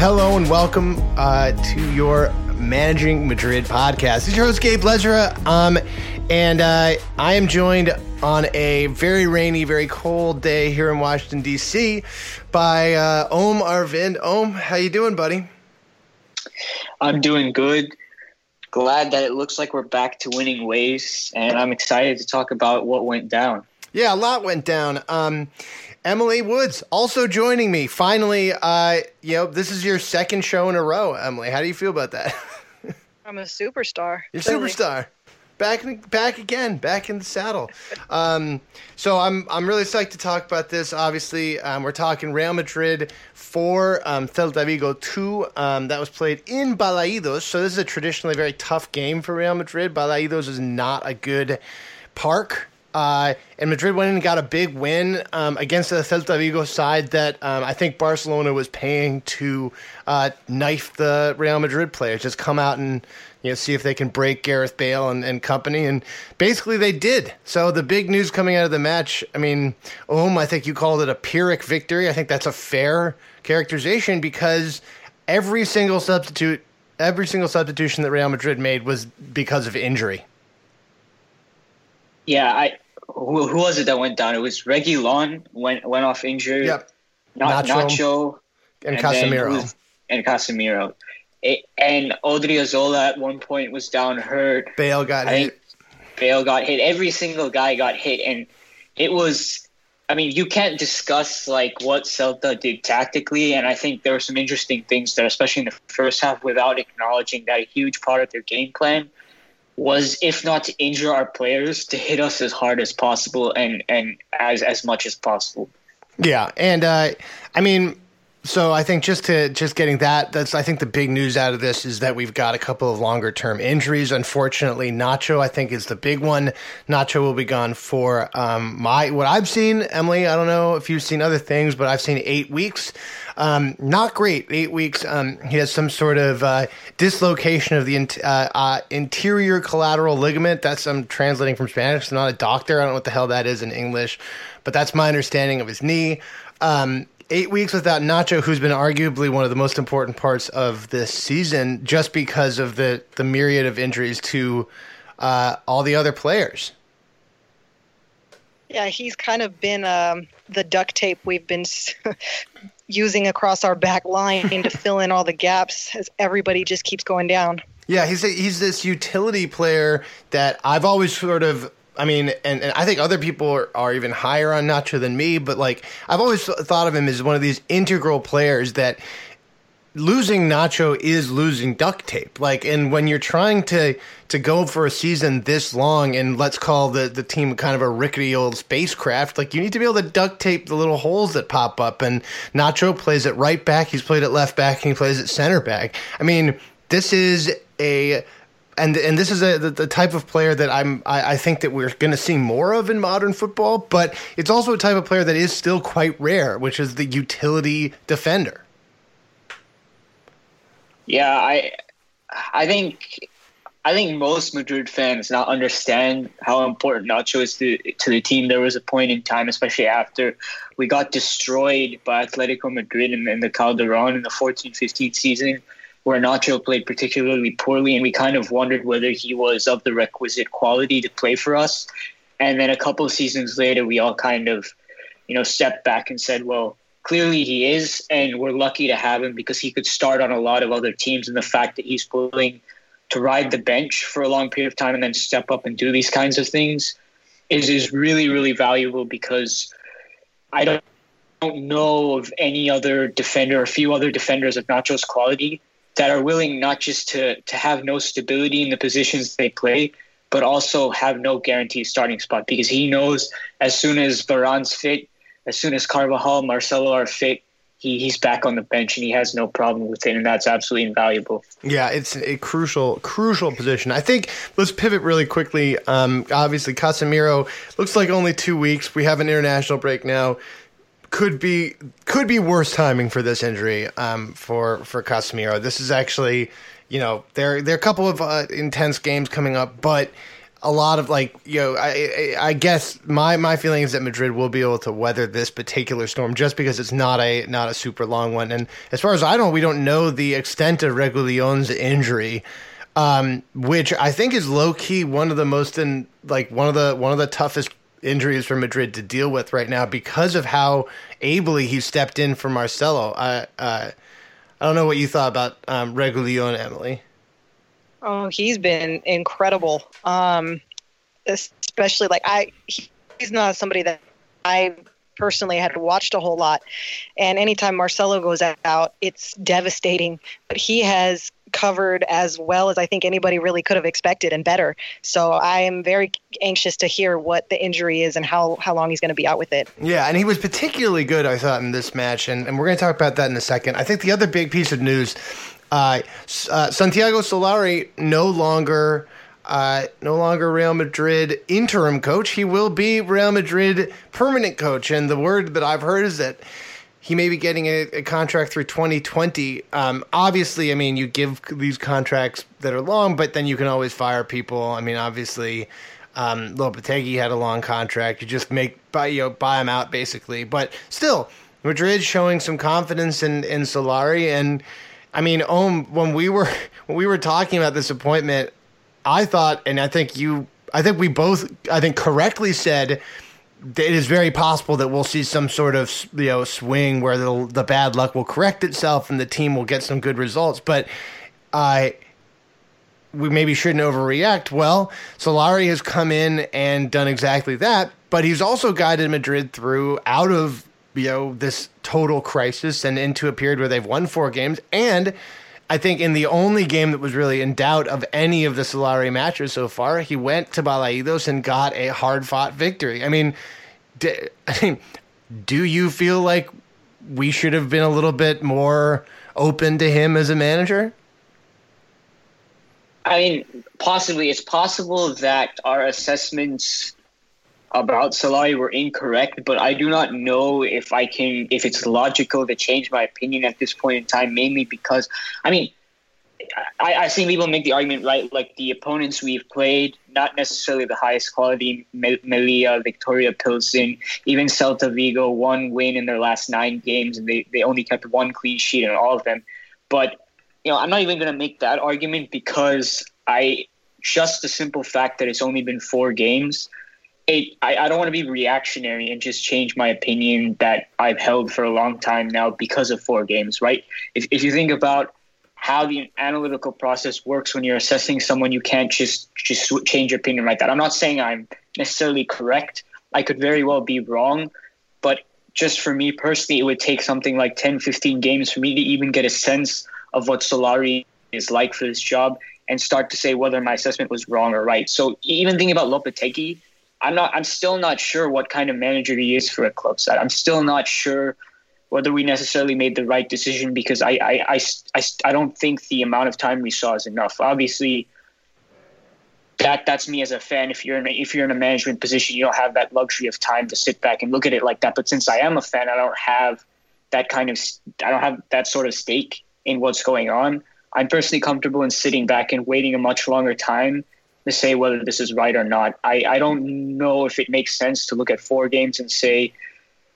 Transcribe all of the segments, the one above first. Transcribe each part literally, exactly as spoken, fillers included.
Hello and welcome uh, to your Managing Madrid podcast. This is your host, Gabe Leisure, um, and uh, I am joined on a very rainy, very cold day here in Washington, D C by uh, Om Arvind. Om, how you doing, buddy? I'm doing good. Glad that it looks like we're back to winning ways, and I'm excited to talk about what went down. Yeah, a lot went down. Um, Emily Woods also joining me. Finally, uh, you know, this is your second show in a row, Emily. How do you feel about that? I'm a superstar. You're a superstar. Back, back again, back in the saddle. Um, so I'm I'm really psyched to talk about this. Obviously, um, we're talking Real Madrid four, um, Celta Vigo two. Um, that was played in Balaídos. So this is a traditionally very tough game for Real Madrid. Balaídos is not a good park. Uh, and Madrid went in and got a big win um, against the Celta Vigo side that um, I think Barcelona was paying to uh, knife the Real Madrid players, just come out and you know see if they can break Gareth Bale and, and company. And basically they did. So the big news coming out of the match, I mean, Om, I think you called it a Pyrrhic victory. I think that's a fair characterization because every single substitute, every single substitution that Real Madrid made was because of injury. Yeah, I. Who, who was it that went down? It was Reguilón went went off injured. Yep. Not, Nacho, Nacho and, and Casemiro. Was, and Casemiro. It, and Odriozola at one point was down hurt. Bale got I hit. Bale got hit. Every single guy got hit, and it was. I mean, you can't discuss like what Celta did tactically, and I think there were some interesting things that, especially in the first half, without acknowledging that a huge part of their game plan was, if not to injure our players, to hit us as hard as possible and, and as as much as possible. Yeah, and uh, I mean, so I think just to just getting that, that's I think the big news out of this is that we've got a couple of longer term injuries. Unfortunately, Nacho I think is the big one. Nacho will be gone for um, my what I've seen, Emily. I don't know if you've seen other things, but I've seen eight weeks. Um, not great. Eight weeks. Um, he has some sort of uh, dislocation of the in- uh, uh, anterior collateral ligament. That's I'm translating from Spanish. I'm not a doctor. I don't know what the hell that is in English, but that's my understanding of his knee. Um, eight weeks without Nacho, who's been arguably one of the most important parts of this season, just because of the the myriad of injuries to uh, all the other players. Yeah, he's kind of been um, the duct tape we've been using across our back line to fill in all the gaps as everybody just keeps going down. Yeah, he's a, he's this utility player that I've always sort of, I mean, and, and I think other people are, are even higher on Nacho than me, but like I've always thought of him as one of these integral players that losing Nacho is losing duct tape. Like, and when you're trying to, to go for a season this long and let's call the, the team kind of a rickety old spacecraft, like you need to be able to duct tape the little holes that pop up. And Nacho plays at right back. He's played at left back and he plays at center back. I mean, this is a, and, and this is a, the, the type of player that I'm, I, I think that we're going to see more of in modern football, but it's also a type of player that is still quite rare, which is the utility defender. Yeah, I, I think, I think most Madrid fans now understand how important Nacho is to to the team. There was a point in time, especially after we got destroyed by Atletico Madrid in, in the Calderón in the fourteen fifteen season, where Nacho played particularly poorly, and we kind of wondered whether he was of the requisite quality to play for us. And then a couple of seasons later, we all kind of, you know, stepped back and said, well, clearly he is, and we're lucky to have him because he could start on a lot of other teams, and the fact that he's willing to ride the bench for a long period of time and then step up and do these kinds of things is is really, really valuable because I don't, don't know of any other defender, a few other defenders of Nacho's quality that are willing not just to to have no stability in the positions they play, but also have no guaranteed starting spot, because he knows as soon as Varane's fit, as soon as Carvajal, Marcelo are fit, He he's back on the bench and he has no problem with it, and that's absolutely invaluable. Yeah, it's a crucial, crucial position. I think let's pivot really quickly. Um, obviously, Casemiro looks like only two weeks. We have an international break now. Could be could be worse timing for this injury um, for for Casemiro. This is actually, you know, there there are a couple of uh, intense games coming up, but a lot of, like, you know, I I guess my, my feeling is that Madrid will be able to weather this particular storm just because it's not a not a super long one. And as far as I know, we don't know the extent of Reguilón's injury, um, which I think is low key one of the most in, like one of the one of the toughest injuries for Madrid to deal with right now because of how ably he stepped in for Marcelo. I uh, I don't know what you thought about um, Reguilón, Emily. Oh, he's been incredible. Um, especially like I, he, he's not somebody that I personally had watched a whole lot. And anytime Marcelo goes out, it's devastating, but he has covered as well as I think anybody really could have expected and better. So I am very anxious to hear what the injury is and how, how long he's going to be out with it. Yeah, and he was particularly good, I thought, in this match. And, and we're going to talk about that in a second. I think the other big piece of news, Uh, uh, Santiago Solari no longer, uh, no longer Real Madrid interim coach. He will be Real Madrid permanent coach, and the word that I've heard is that he may be getting a, a contract through twenty twenty. Um, obviously, I mean, you give these contracts that are long, but then you can always fire people. I mean, obviously, um, Lopetegui had a long contract. You just make buy you know, buy him out basically, but still, Madrid showing some confidence in in Solari. And I mean, Om, when we were when we were talking about this appointment, I thought, and I think you, I think we both, I think correctly said that it is very possible that we'll see some sort of, you know, swing where the the bad luck will correct itself and the team will get some good results. But I, uh, we maybe shouldn't overreact. Well, Solari has come in and done exactly that, but he's also guided Madrid through out of, you know, this total crisis and into a period where they've won four games. And I think in the only game that was really in doubt of any of the Solari matches so far, he went to Balaídos and got a hard-fought victory. I mean, do, I mean, do you feel like we should have been a little bit more open to him as a manager? I mean, possibly. It's possible that our assessments about Solari were incorrect, but I do not know if I can, if it's logical to change my opinion at this point in time, mainly because, I mean, I, I think people make the argument, right, like the opponents we've played, not necessarily the highest quality, Melilla, Victoria Pilsen, even Celta Vigo, one win in their last nine games, and they, they only kept one clean sheet in all of them. But, you know, I'm not even going to make that argument because I, just the simple fact that it's only been four games, It, I, I don't want to be reactionary and just change my opinion that I've held for a long time now because of four games, right? If, if you think about how the analytical process works when you're assessing someone, you can't just, just change your opinion like that. I'm not saying I'm necessarily correct. I could very well be wrong. But just for me personally, it would take something like ten, fifteen games for me to even get a sense of what Solari is like for this job and start to say whether my assessment was wrong or right. So even thinking about Lopetegui, I'm not. I'm still not sure what kind of manager he is for a club side. I'm still not sure whether we necessarily made the right decision because I, I, I, I, I don't think the amount of time we saw is enough. Obviously, that that's me as a fan. If you're in a, if you're in a management position, you don't have that luxury of time to sit back and look at it like that. But since I am a fan, I don't have that kind of. I don't have that sort of stake in what's going on. I'm personally comfortable in sitting back and waiting a much longer time to say whether this is right or not. I, I don't know if it makes sense to look at four games and say,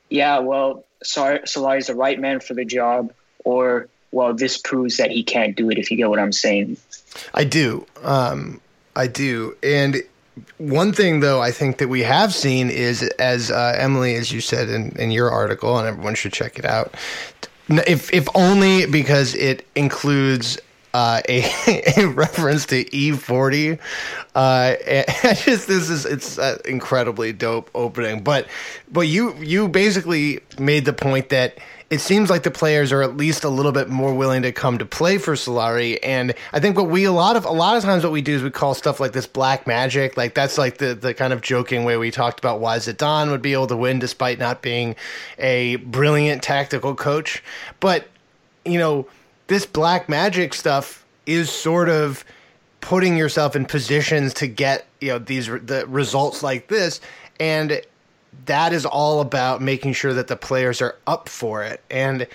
yeah, well, Solari is the right man for the job, or, well, this proves that he can't do it, if you get what I'm saying. I do. Um, I do. And one thing, though, I think that we have seen is, as uh, Emily, as you said in, in your article, and everyone should check it out, if if only because it includes Uh, a, a reference to E forty. Uh, just this is it's an incredibly dope opening. But but you you basically made the point that it seems like the players are at least a little bit more willing to come to play for Solari. And I think what we a lot of a lot of times what we do is we call stuff like this black magic. Like that's like the the kind of joking way we talked about why Zidane would be able to win despite not being a brilliant tactical coach. But you know, this black magic stuff is sort of putting yourself in positions to get, you know, these the results like this. And that is all about making sure that the players are up for it. And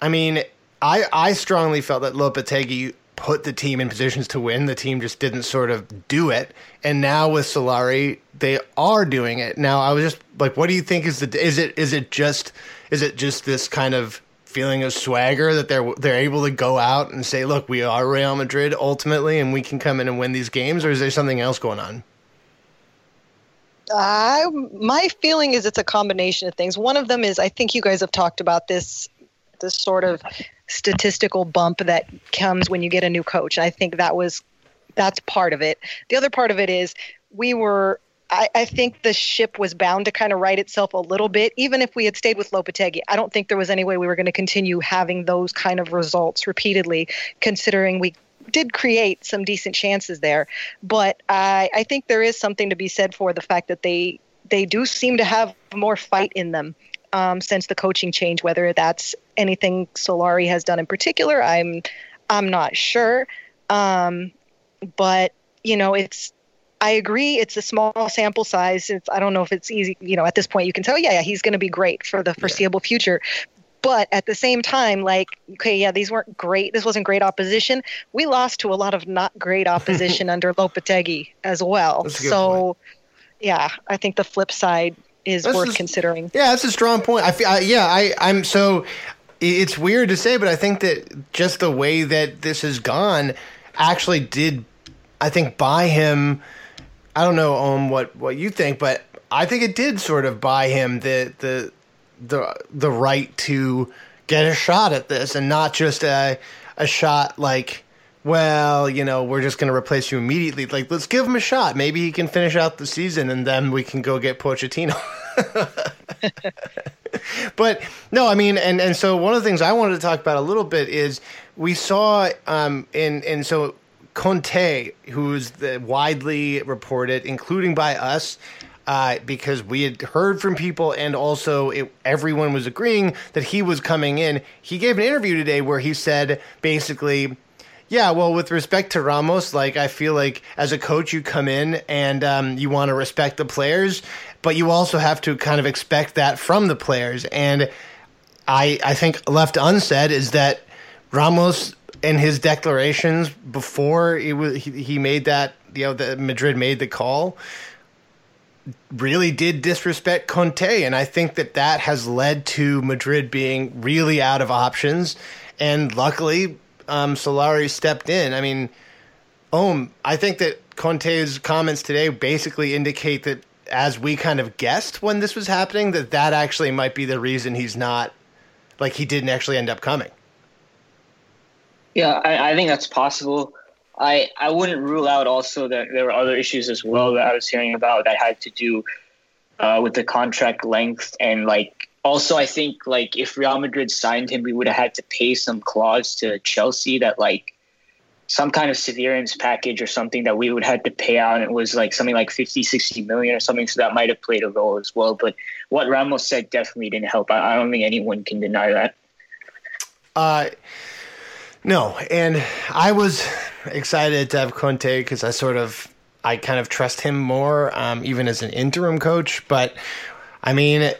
I mean, I, I strongly felt that Lopetegui put the team in positions to win. The team just didn't sort of do it. And now with Solari, they are doing it. Now I was just like, what do you think is the, is it, is it just, is it just this kind of feeling of swagger that they're they're able to go out and say, look, we are Real Madrid ultimately, and we can come in and win these games? Or is there something else going on? Uh, my feeling is it's a combination of things. One of them is I think you guys have talked about this this sort of statistical bump that comes when you get a new coach. I think that was that's part of it. The other part of it is we were. I, I think the ship was bound to kind of right itself a little bit, even if we had stayed with Lopetegui. I don't think there was any way we were going to continue having those kind of results repeatedly, considering we did create some decent chances there. But I, I think there is something to be said for the fact that they they do seem to have more fight in them um, since the coaching change, whether that's anything Solari has done in particular. I'm I'm not sure. Um, but, you know, it's I agree. It's a small sample size. It's, I don't know if it's easy. You know, at this point you can tell, yeah, yeah he's going to be great for the foreseeable yeah. future. But at the same time, like, okay, yeah, these weren't great. This wasn't great opposition. We lost to a lot of not great opposition under Lopetegui as well. So, point. yeah, I think the flip side is that's worth a, considering. Yeah, that's a strong point. I feel, I, yeah, I, I'm so it's weird to say, but I think that just the way that this has gone actually did, I think, buy him. I don't know, Om, what, what you think, but I think it did sort of buy him the the the the right to get a shot at this, and not just a a shot like, well, you know, we're just going to replace you immediately. Like, let's give him a shot. Maybe he can finish out the season, and then we can go get Pochettino. But no, I mean, and, and so one of the things I wanted to talk about a little bit is we saw um in and so. Conte, who's the widely reported, including by us, uh, because we had heard from people and also it, everyone was agreeing that he was coming in. He gave an interview today where he said basically, yeah, well, with respect to Ramos, like I feel like as a coach you come in and um, you want to respect the players, but you also have to kind of expect that from the players. And I, I think left unsaid is that Ramos and his declarations before it was, he, he made that, you know, that Madrid made the call, really did disrespect Conte. And I think that that has led to Madrid being really out of options. And luckily, um, Solari stepped in. I mean, Om, I think that Conte's comments today basically indicate that, as we kind of guessed when this was happening, that that actually might be the reason he's not, like he didn't actually end up coming. Yeah, I, I think that's possible. I, I wouldn't rule out also that there were other issues as well that I was hearing about that had to do uh, with the contract length. And like, also, I think like if Real Madrid signed him, we would have had to pay some clause to Chelsea that like some kind of severance package or something that we would have had to pay out. And it was like something like fifty, sixty million or something. So that might have played a role as well. But what Ramos said definitely didn't help. I, I don't think anyone can deny that. Uh No, and I was excited to have Conte because I sort of, I kind of trust him more, um, even as an interim coach. But I mean,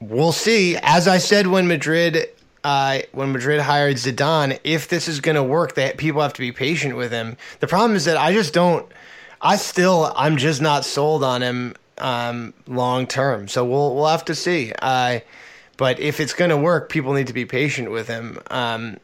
we'll see. As I said, when Madrid, uh, when Madrid hired Zidane, if this is going to work, that people have to be patient with him. The problem is that I just don't. I still, I'm just not sold on him um, long term. So we'll we'll have to see. Uh, but if it's going to work, people need to be patient with him. Um,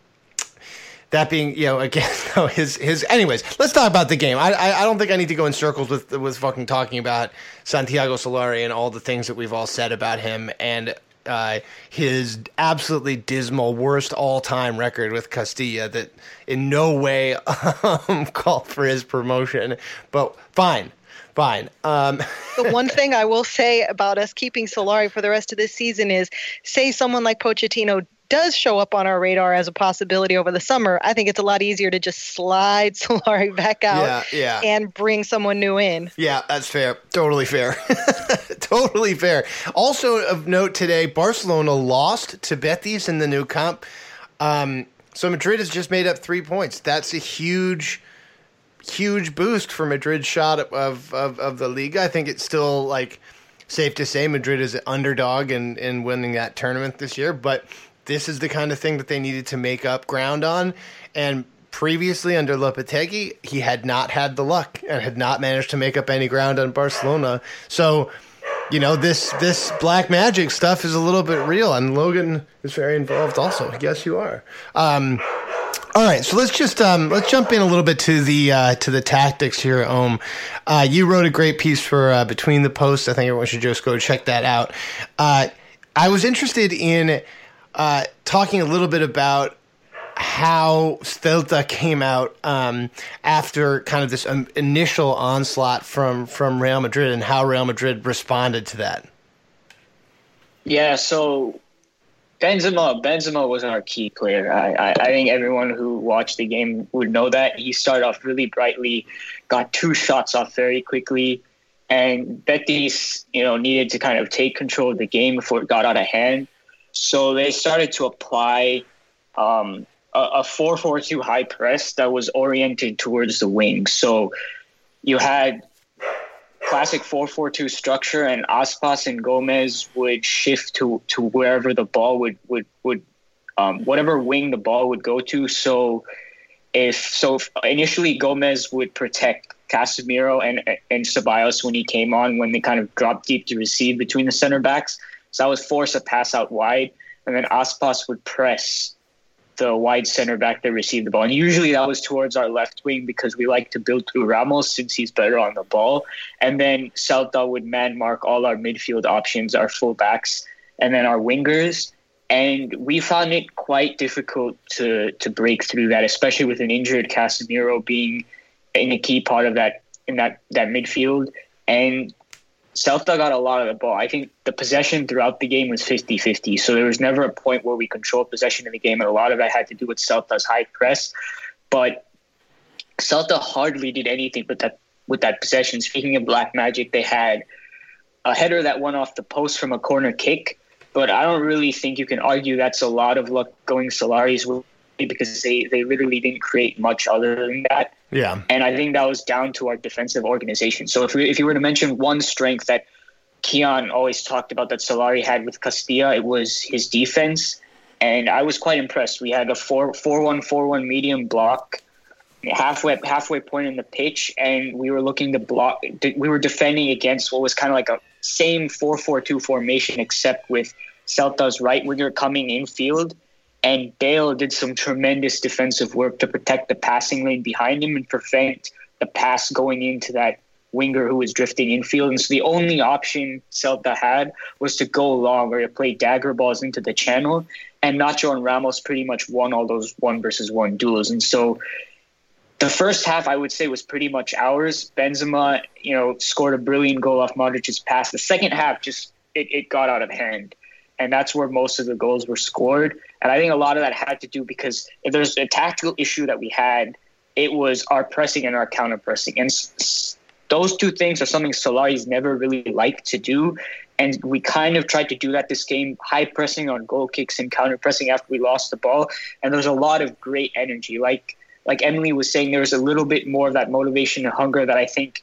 That being, you know, again, no, his his. Anyways, let's talk about the game. I, I I don't think I need to go in circles with with fucking talking about Santiago Solari and all the things that we've all said about him. And uh, his absolutely dismal, worst all-time record with Castilla that in no way um, called for his promotion. But fine. Fine. Um. The one thing I will say about us keeping Solari for the rest of this season is, say someone like Pochettino does show up on our radar as a possibility over the summer, I think it's a lot easier to just slide Solari back out yeah, yeah. and bring someone new in. Yeah, that's fair. Totally fair. Totally fair. Also of note today, Barcelona lost to Betis in the Nou Camp. Um, so Madrid has just made up three points. That's a huge... huge boost for Madrid's shot of, of, of the league. I think it's still like safe to say Madrid is an underdog in, in winning that tournament this year, but this is the kind of thing that they needed to make up ground on. And previously under Lopetegui, he had not had the luck and had not managed to make up any ground on Barcelona. So, you know, this, this black magic stuff is a little bit real, and Logan is very involved also. Yes, you are. Um, All right, so let's just um, let's jump in a little bit to the uh, to the tactics here, Om. Uh, you wrote a great piece for uh, Between the Posts. I think everyone should just go check that out. Uh, I was interested in uh, talking a little bit about how Celta came out um, after kind of this um, initial onslaught from from Real Madrid and how Real Madrid responded to that. Yeah, so. Benzema, Benzema was our key player. I, I, I think everyone who watched the game would know that. He started off really brightly, got two shots off very quickly, and Betis, you know, needed to kind of take control of the game before it got out of hand. So they started to apply um, a four four two high press that was oriented towards the wing. So you had classic four four two structure, and Aspas and Gomez would shift to, to wherever the ball would would would um, whatever wing the ball would go to. So if so, if initially Gomez would protect Casemiro and and Ceballos when he came on, when they kind of dropped deep to receive between the center backs. So that was forced to pass out wide, and then Aspas would press the wide center back that received the ball. And usually that was towards our left wing because we like to build through Ramos since he's better on the ball. And then Celta would man mark all our midfield options, our fullbacks, and then our wingers. And we found it quite difficult to to break through that, especially with an injured Casemiro being in a key part of that in that, that midfield. And Celta got a lot of the ball. I think the possession throughout the game was fifty fifty, so there was never a point where we controlled possession in the game, and a lot of that had to do with Celta's high press. But Celta hardly did anything with that with that possession. Speaking of black magic, they had a header that went off the post from a corner kick, but I don't really think you can argue that's a lot of luck going Solari's way, because they, they literally didn't create much other than that. Yeah. And I think that was down to our defensive organization. So if we, if you were to mention one strength that Kian always talked about that Solari had with Castilla, it was his defense. And I was quite impressed. We had a four one four one medium block, halfway halfway point in the pitch, and we were looking to block. We were defending against what was kind of like a same four four two formation, except with Celta's right winger coming infield. And Bale did some tremendous defensive work to protect the passing lane behind him and prevent the pass going into that winger who was drifting infield. And so the only option Celta had was to go long or to play dagger balls into the channel. And Nacho and Ramos pretty much won all those one versus one duels. And so the first half, I would say, was pretty much ours. Benzema, you know, scored a brilliant goal off Modric's pass. The second half just it, it got out of hand. And that's where most of the goals were scored. And I think a lot of that had to do because if there's a tactical issue that we had, it was our pressing and our counter-pressing. And s- those two things are something Solari's never really liked to do. And we kind of tried to do that this game, high pressing on goal kicks and counter-pressing after we lost the ball. And there's a lot of great energy. Like like Emily was saying, there was a little bit more of that motivation and hunger that I think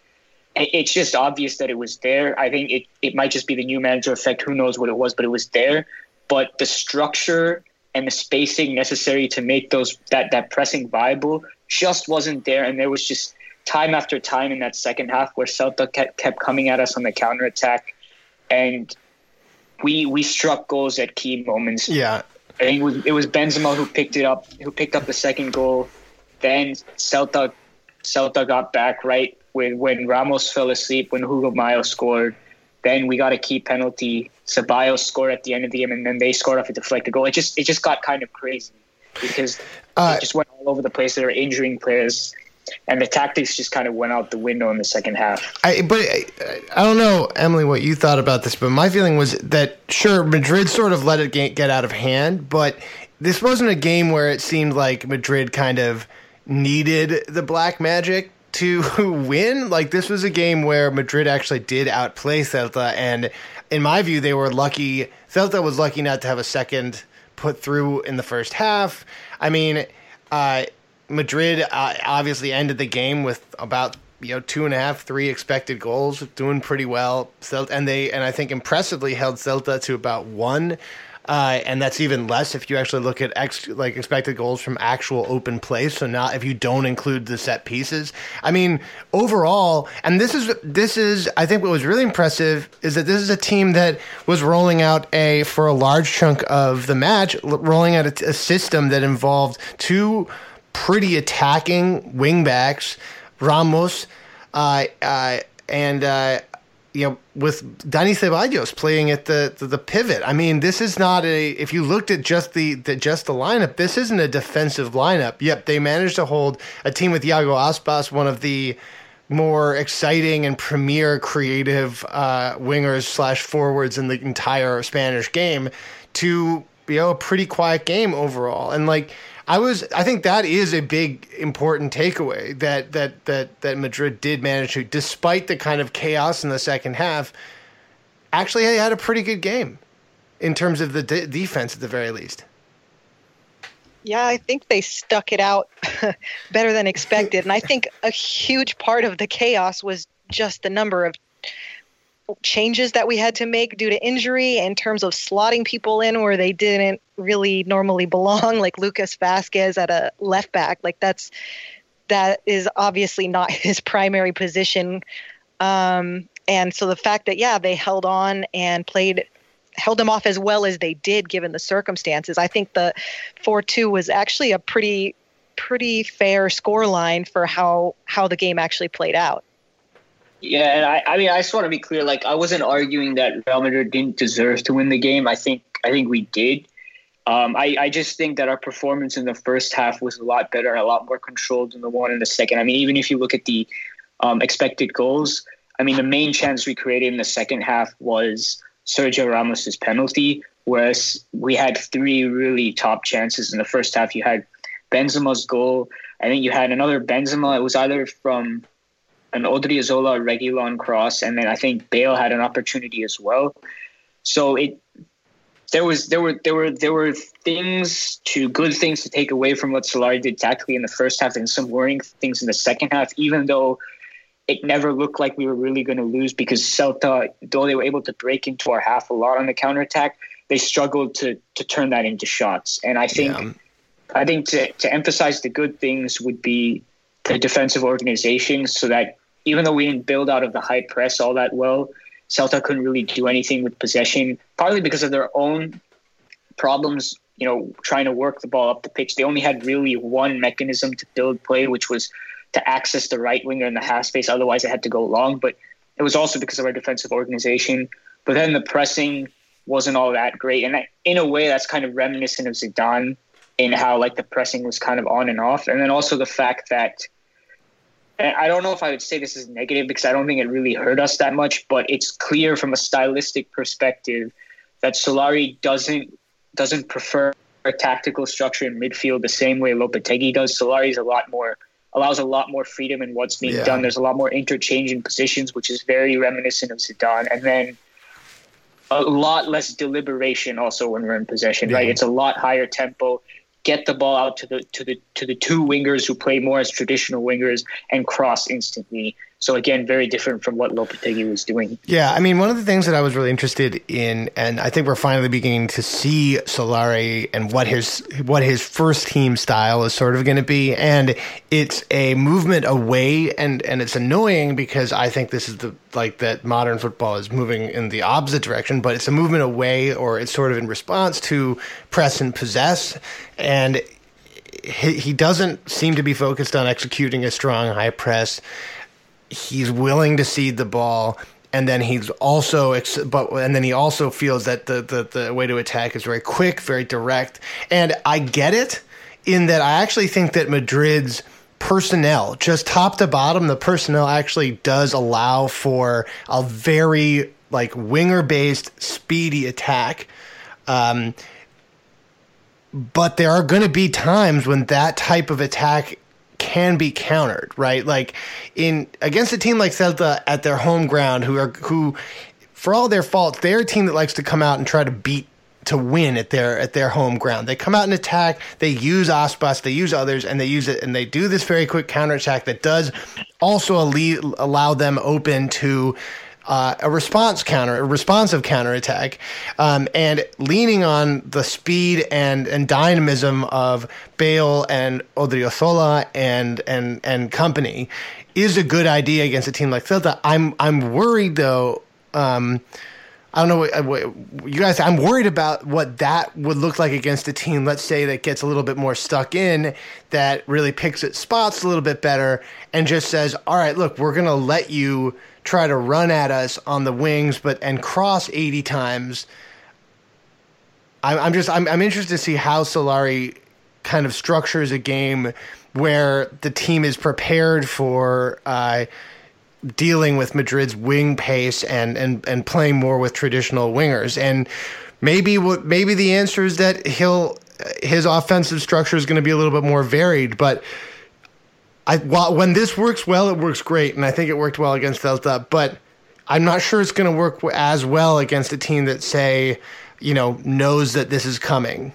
it's just obvious that it was there. I think it, it might just be the new manager effect. Who knows what it was, but it was there. But the structure and the spacing necessary to make those that, that pressing viable just wasn't there. And there was just time after time in that second half where Celta kept, kept coming at us on the counterattack. And we we struck goals at key moments. Yeah, I think it was, it was Benzema who picked it up, who picked up the second goal. Then Celta, Celta got back right. When, when Ramos fell asleep, when Hugo Mayo scored, then we got a key penalty. Ceballos scored at the end of the game, and then they scored off a deflected goal. It just it just got kind of crazy because uh, it just went all over the place. They were injuring players, and the tactics just kind of went out the window in the second half. I, but I, I don't know, Emily, what you thought about this, but my feeling was that, sure, Madrid sort of let it get out of hand, but this wasn't a game where it seemed like Madrid kind of needed the black magic to win. Like, this was a game where Madrid actually did outplay Celta, and in my view, they were lucky. Celta was lucky not to have a second put through in the first half. I mean, uh, Madrid uh, obviously ended the game with about you know two and a half, three expected goals, doing pretty well. Celta, and they and I think impressively held Celta to about one. Uh, and that's even less if you actually look at ex- like expected goals from actual open plays. So not if you don't include the set pieces. I mean, overall, and this is this is I think what was really impressive is that this is a team that was rolling out a for a large chunk of the match, l- rolling out a, a system that involved two pretty attacking wing backs, Ramos, uh, uh, and. Uh, You know, with Dani Ceballos playing at the, the the pivot. I mean, this is not a. If you looked at just the, the just the lineup, this isn't a defensive lineup. Yep, they managed to hold a team with Iago Aspas, one of the more exciting and premier creative uh, wingers slash forwards in the entire Spanish game, to you know a pretty quiet game overall. And like I was, I think that is a big important takeaway that that that that Madrid did manage to, despite the kind of chaos in the second half, actually had a pretty good game in terms of the de- defense at the very least. Yeah, I think they stuck it out better than expected, and I think a huge part of the chaos was just the number of changes that we had to make due to injury in terms of slotting people in where they didn't really normally belong, like Lucas Vasquez at a left back. Like that's that is obviously not his primary position. Um, and so the fact that, yeah, they held on and played, held them off as well as they did given the circumstances. I think the four two was actually a pretty, pretty fair scoreline for how, how the game actually played out. Yeah, and I, I mean, I just want to be clear. Like, I wasn't arguing that Real Madrid didn't deserve to win the game. I think, I think we did. Um, I, I just think that our performance in the first half was a lot better and a lot more controlled than the one in the second. I mean, even if you look at the um, expected goals, I mean, the main chance we created in the second half was Sergio Ramos's penalty, whereas we had three really top chances in the first half. You had Benzema's goal. I think you had another Benzema. It was either from an Odriozola Reguilón cross, and then I think Bale had an opportunity as well. So it there was there were there were there were things to good things to take away from what Solari did tactically in the first half, and some worrying things in the second half, even though it never looked like we were really going to lose, because Celta, though they were able to break into our half a lot on the counterattack, they struggled to to turn that into shots. And I think yeah. I think to, to emphasize the good things would be the defensive organization, so that even though we didn't build out of the high press all that well, Celta couldn't really do anything with possession, partly because of their own problems, you know, trying to work the ball up the pitch. They only had really one mechanism to build play, which was to access the right winger in the half space. Otherwise, they had to go long. But it was also because of our defensive organization. But then the pressing wasn't all that great. And in a way, that's kind of reminiscent of Zidane in how, like, the pressing was kind of on and off. And then also the fact that, and I don't know if I would say this is negative because I don't think it really hurt us that much, but it's clear from a stylistic perspective that Solari doesn't doesn't prefer a tactical structure in midfield the same way Lopetegui does. Solari's a lot more allows a lot more freedom in what's being yeah. done. There's a lot more interchange in positions, which is very reminiscent of Zidane, and then a lot less deliberation also when we're in possession. Yeah. Right, it's a lot higher tempo. Get the ball out to the to the to the two wingers who play more as traditional wingers and cross instantly. So again, very different from what Lopetegui was doing. Yeah, I mean, one of the things that I was really interested in, and I think we're finally beginning to see Solari and what his what his first team style is sort of going to be, and it's a movement away, and and it's annoying because I think this is the like that modern football is moving in the opposite direction, but it's a movement away, or it's sort of in response to press and possess. And he, he doesn't seem to be focused on executing a strong high press. He's willing to cede the ball. And then he's also, but and then he also feels that the, the, the way to attack is very quick, very direct. And I get it, in that I actually think that Madrid's personnel, just top to bottom, the personnel actually does allow for a very like winger based, speedy attack. Um, but there are going to be times when that type of attack can be countered, right? Like in against a team like Celta at their home ground, who are who, for all their faults, they're a team that likes to come out and try to beat to win at their at their home ground. They come out and attack. They use Aspas, they use others, and they use it, and they do this very quick counterattack that does also alle- allow them open to uh, a response counter, a responsive counterattack, um, and leaning on the speed and and dynamism of Bale and Odriozola and and and company is a good idea against a team like Celta. I'm I'm worried though. Um, I don't know what, what you guys. I'm worried about what that would look like against a team, let's say, that gets a little bit more stuck in, that really picks its spots a little bit better, and just says, "All right, look, we're gonna let you try to run at us on the wings, but and cross eighty times." I'm, I'm just, I'm, I'm interested to see how Solari kind of structures a game where the team is prepared for Uh, dealing with Madrid's wing pace and, and, and playing more with traditional wingers. And maybe what maybe the answer is that he'll his offensive structure is going to be a little bit more varied. But I while, when this works well, it works great, and I think it worked well against Celta. But I'm not sure it's going to work as well against a team that, say, you know, knows that this is coming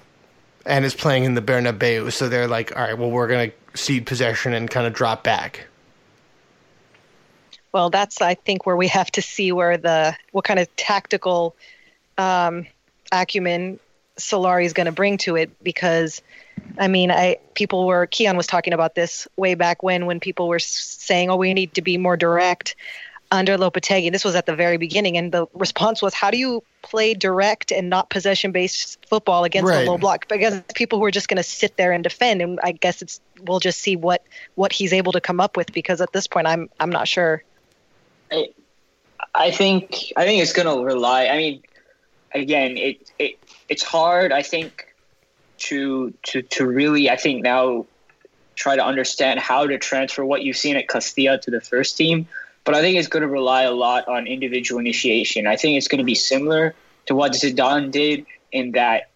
and is playing in the Bernabeu. So they're like, all right, well, we're going to cede possession and kind of drop back. Well, that's, I think, where we have to see where the what kind of tactical um, acumen Solari is going to bring to it, because, I mean, I people were, Keon was talking about this way back when, when people were saying, oh, we need to be more direct under Lopetegui. This was at the very beginning, and the response was, how do you play direct and not possession-based football against right. the low block? Because people who are just going to sit there and defend, and I guess it's we'll just see what, what he's able to come up with, because at this point, I'm I'm not sure. I, I think I think it's going to rely. I mean, again, it it it's hard. I think to to to really. I think now try to understand how to transfer what you've seen at Castilla to the first team. But I think it's going to rely a lot on individual initiation. I think it's going to be similar to what Zidane did, in that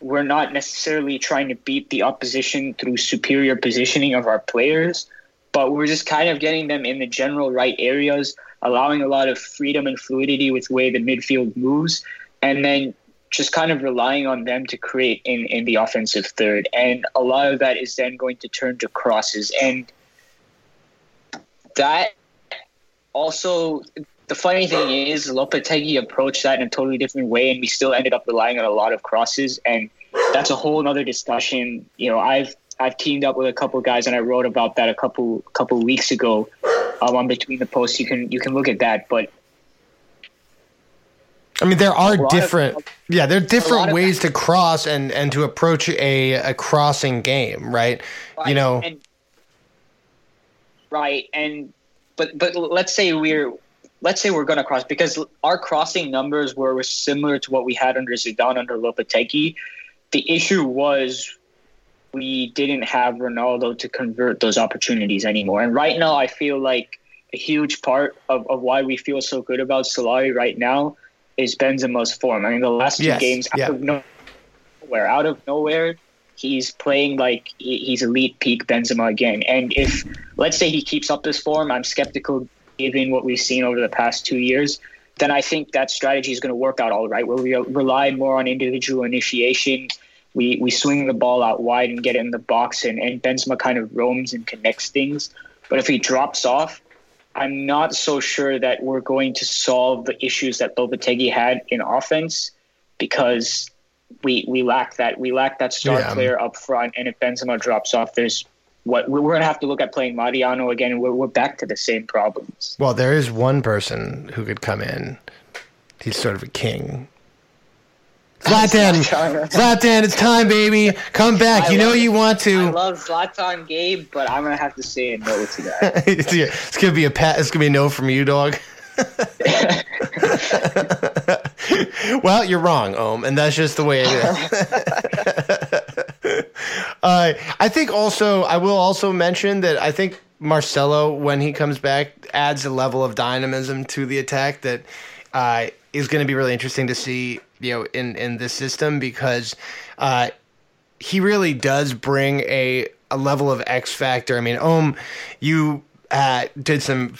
we're not necessarily trying to beat the opposition through superior positioning of our players, but we're just kind of getting them in the general right areas, allowing a lot of freedom and fluidity with the way the midfield moves, and then just kind of relying on them to create in, in the offensive third. And a lot of that is then going to turn to crosses. And that also, the funny thing is, Lopetegui approached that in a totally different way, and we still ended up relying on a lot of crosses. And that's a whole other discussion. You know, I've I've teamed up with a couple guys, and I wrote about that a couple couple weeks ago. Um, on Between the Posts, you can you can look at that. But I mean, there are different, of, yeah, there are different ways that, to cross and, and to approach a, a crossing game, right? right you know, and, right? And but but let's say we're let's say we're going to cross, because our crossing numbers were, were similar to what we had under Zidane, under Lopetegui. The issue was, we didn't have Ronaldo to convert those opportunities anymore. And right now, I feel like a huge part of, of why we feel so good about Solari right now is Benzema's form. I mean, the last two yes, games, yeah. out of nowhere, out of nowhere, he's playing like he, he's elite peak Benzema again. And if, let's say, he keeps up this form, I'm skeptical given what we've seen over the past two years, then I think that strategy is going to work out all right, where we rely more on individual initiation. We we swing the ball out wide and get it in the box, and, and Benzema kind of roams and connects things. But if he drops off, I'm not so sure that we're going to solve the issues that Lopetegui had in offense, because we we lack that we lack that star yeah. player up front. And if Benzema drops off, there's what we're going to have to look at playing Mariano again, and we're we're back to the same problems. Well, there is one person who could come in. He's sort of a king. Zlatan, Zlatan, it's time, baby. Come back. I you know you it. want to. I love Zlatan, Gabe, but I'm gonna have to say a no to that. It's gonna be a pat. It's gonna be a no from you, dog. Well, you're wrong, Om, and that's just the way it is. uh, I think also, I will also mention that I think Marcelo, when he comes back, adds a level of dynamism to the attack that uh, is going to be really interesting to see, you know, in, in this system, because uh, he really does bring a, a level of X factor. I mean, Om, you uh, did some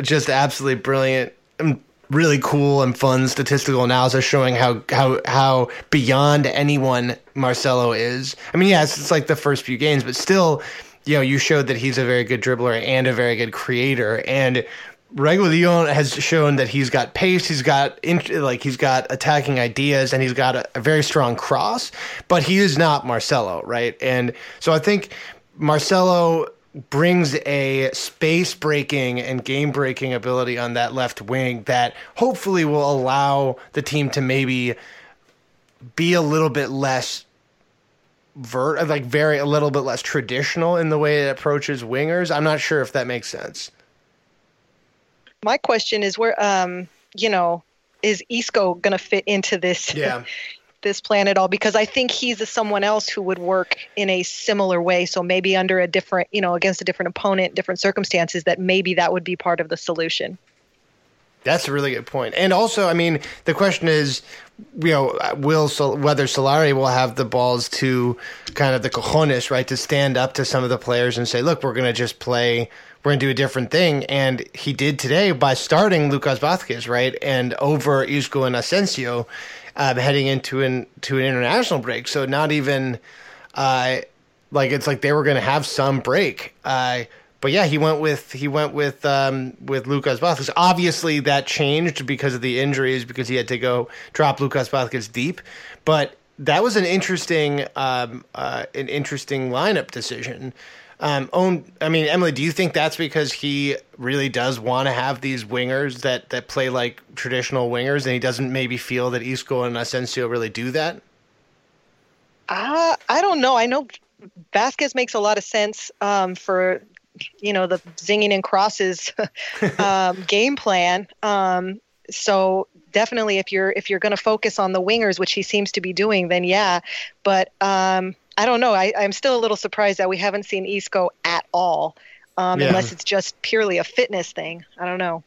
just absolutely brilliant, really cool and fun statistical analysis showing how how how beyond anyone Marcelo is. I mean, yes, it's like the first few games, but still, you know, you showed that he's a very good dribbler and a very good creator. And Reguilón has shown that he's got pace, he's got int- like he's got attacking ideas, and he's got a, a very strong cross. But he is not Marcelo, right? And so I think Marcelo brings a space-breaking and game-breaking ability on that left wing that hopefully will allow the team to maybe be a little bit less vert, like very a little bit less traditional in the way it approaches wingers. I'm not sure if that makes sense. My question is where, um, you know, is Isco going to fit into this? Yeah. This plan at all, because I think he's a someone else who would work in a similar way. So maybe under a different, you know, against a different opponent, different circumstances, that maybe that would be part of the solution. That's a really good point. And also, I mean, the question is, you know, will Sol- whether Solari will have the balls to kind of the cojones, right, to stand up to some of the players and say, look, we're going to just play, we're going to do a different thing. And he did today by starting Lucas Vasquez, right, and over Isco and Asensio, Um, heading into an to an international break. So not even uh, like it's like they were going to have some break. Uh, but yeah, he went with he went with um, with Lucas Vasquez. Obviously, that changed because of the injuries, because he had to go drop Lucas Vasquez deep. But that was an interesting um, uh, an interesting lineup decision. Um, own, I mean, Emily, do you think that's because he really does want to have these wingers that, that play like traditional wingers, and he doesn't maybe feel that Isco and Asensio really do that? Uh, I don't know. I know Vasquez makes a lot of sense um, for, you know, the zinging and crosses um, game plan. Um, so definitely if you're if you're going to focus on the wingers, which he seems to be doing, then yeah. But um I don't know. I, I'm still a little surprised that we haven't seen Isco at all, um, yeah. unless it's just purely a fitness thing. I don't know.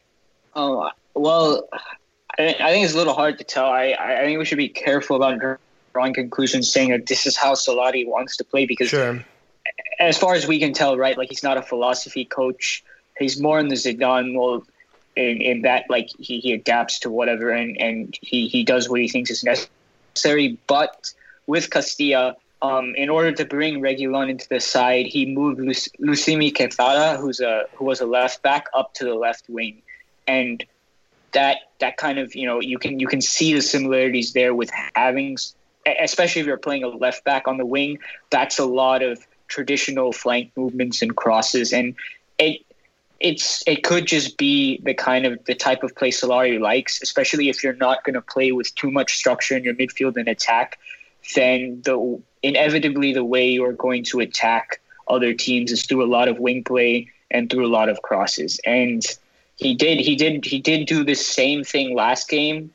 Oh, well, I, I think it's a little hard to tell. I, I think we should be careful about drawing conclusions saying that this is how Solari wants to play, because sure. as far as we can tell, right, like he's not a philosophy coach. He's more in the Zidane mold in, in that like he, he adapts to whatever and, and he, he does what he thinks is necessary. But with Castilla, Um, in order to bring Reguilón into the side, he moved Luc- Lucimi Quezada, who's a who was a left back, up to the left wing, and that that kind of you know you can you can see the similarities there with having, especially if you're playing a left back on the wing. That's a lot of traditional flank movements and crosses, and it it's it could just be the kind of the type of play Solari likes, especially if you're not going to play with too much structure in your midfield and attack. Then the inevitably the way you're going to attack other teams is through a lot of wing play and through a lot of crosses. And he did he did he did do the same thing last game.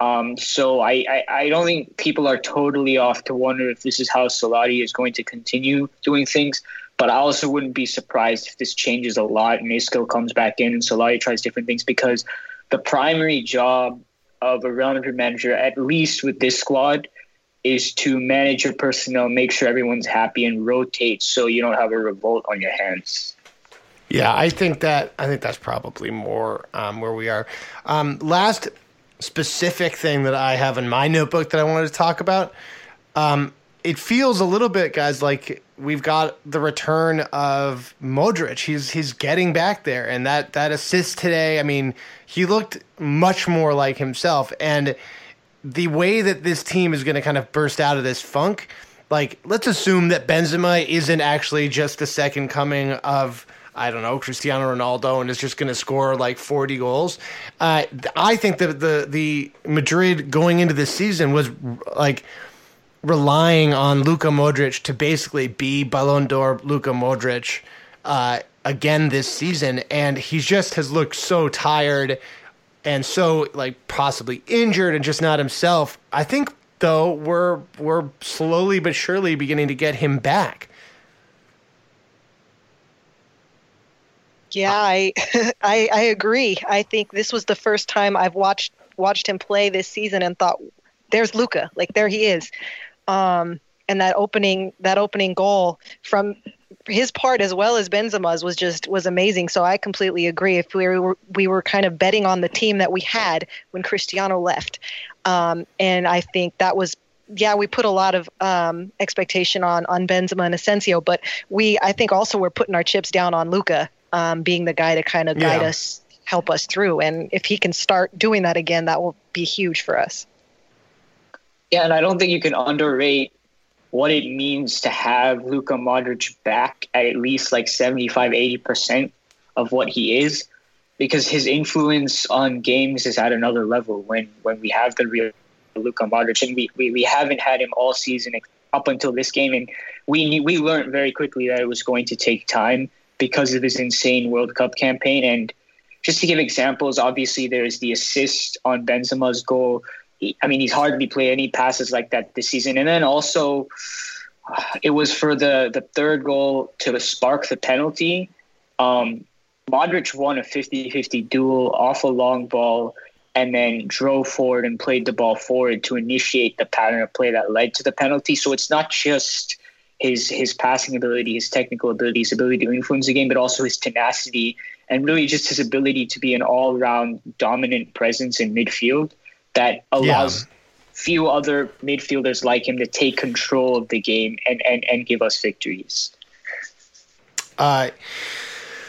Um, so I, I, I don't think people are totally off to wonder if this is how Solari is going to continue doing things. But I also wouldn't be surprised if this changes a lot and Isco comes back in and Solari tries different things, because the primary job of a Real Madrid manager, at least with this squad, is to manage your personnel, make sure everyone's happy, and rotate so you don't have a revolt on your hands. Yeah, I think that I think that's probably more um, where we are. Um, last specific thing that I have in my notebook that I wanted to talk about, um, it feels a little bit, guys, like we've got the return of Modric. He's he's getting back there, and that, that assist today, I mean, he looked much more like himself, and the way that this team is going to kind of burst out of this funk, like, let's assume that Benzema isn't actually just the second coming of, I don't know, Cristiano Ronaldo, and is just going to score like forty goals. Uh, I think that the, the Madrid going into this season was like relying on Luka Modric to basically be Ballon d'Or Luka Modric uh, again this season. And he just has looked so tired. and so like possibly injured and just not himself. I think though we're we're slowly but surely beginning to get him back. Yeah, I, I I agree. I think this was the first time I've watched watched him play this season and thought, "There's Luka, like there he is." Um, and that opening that opening goal from his part as well as Benzema's was just was amazing. So I completely agree. If we were we were kind of betting on the team that we had when Cristiano left, um, and I think that was. Yeah, we put a lot of um, expectation on, on Benzema and Asensio, but we, I think also we're putting our chips down on Luka um, being the guy to kind of guide yeah. us, help us through. And if he can start doing that again, that will be huge for us. Yeah, and I don't think you can underrate what it means to have Luka Modric back at at least like seventy-five, eighty percent of what he is, because his influence on games is at another level when, when we have the real Luka Modric, and we, we, we haven't had him all season up until this game, and we knew, we learned very quickly that it was going to take time because of his insane World Cup campaign. And just to give examples, obviously there is the assist on Benzema's goal. He, I mean, he's hardly played any passes like that this season. And then also uh, it was for the, the third goal to spark the penalty. Um, Modric won a fifty-fifty duel off a long ball, and then drove forward and played the ball forward to initiate the pattern of play that led to the penalty. So it's not just his his passing ability, his technical ability, his ability to influence the game, but also his tenacity and really just his ability to be an all-round dominant presence in midfield that allows yeah. few other midfielders like him to take control of the game and, and, and give us victories. Uh,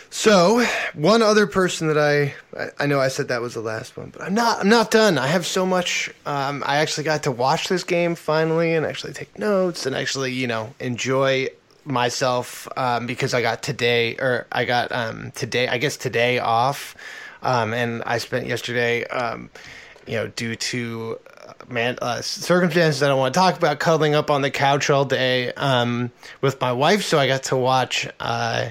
So, one other person that I, I know I said that was the last one, but I'm not I'm not done. I have so much. Um, I actually got to watch this game finally and actually take notes and actually, you know, enjoy myself um, because I got today or I got um, today, I guess today off. Um, and I spent yesterday, um, you know, due to uh, man uh, circumstances I don't want to talk about, cuddling up on the couch all day um, with my wife. So I got to watch uh,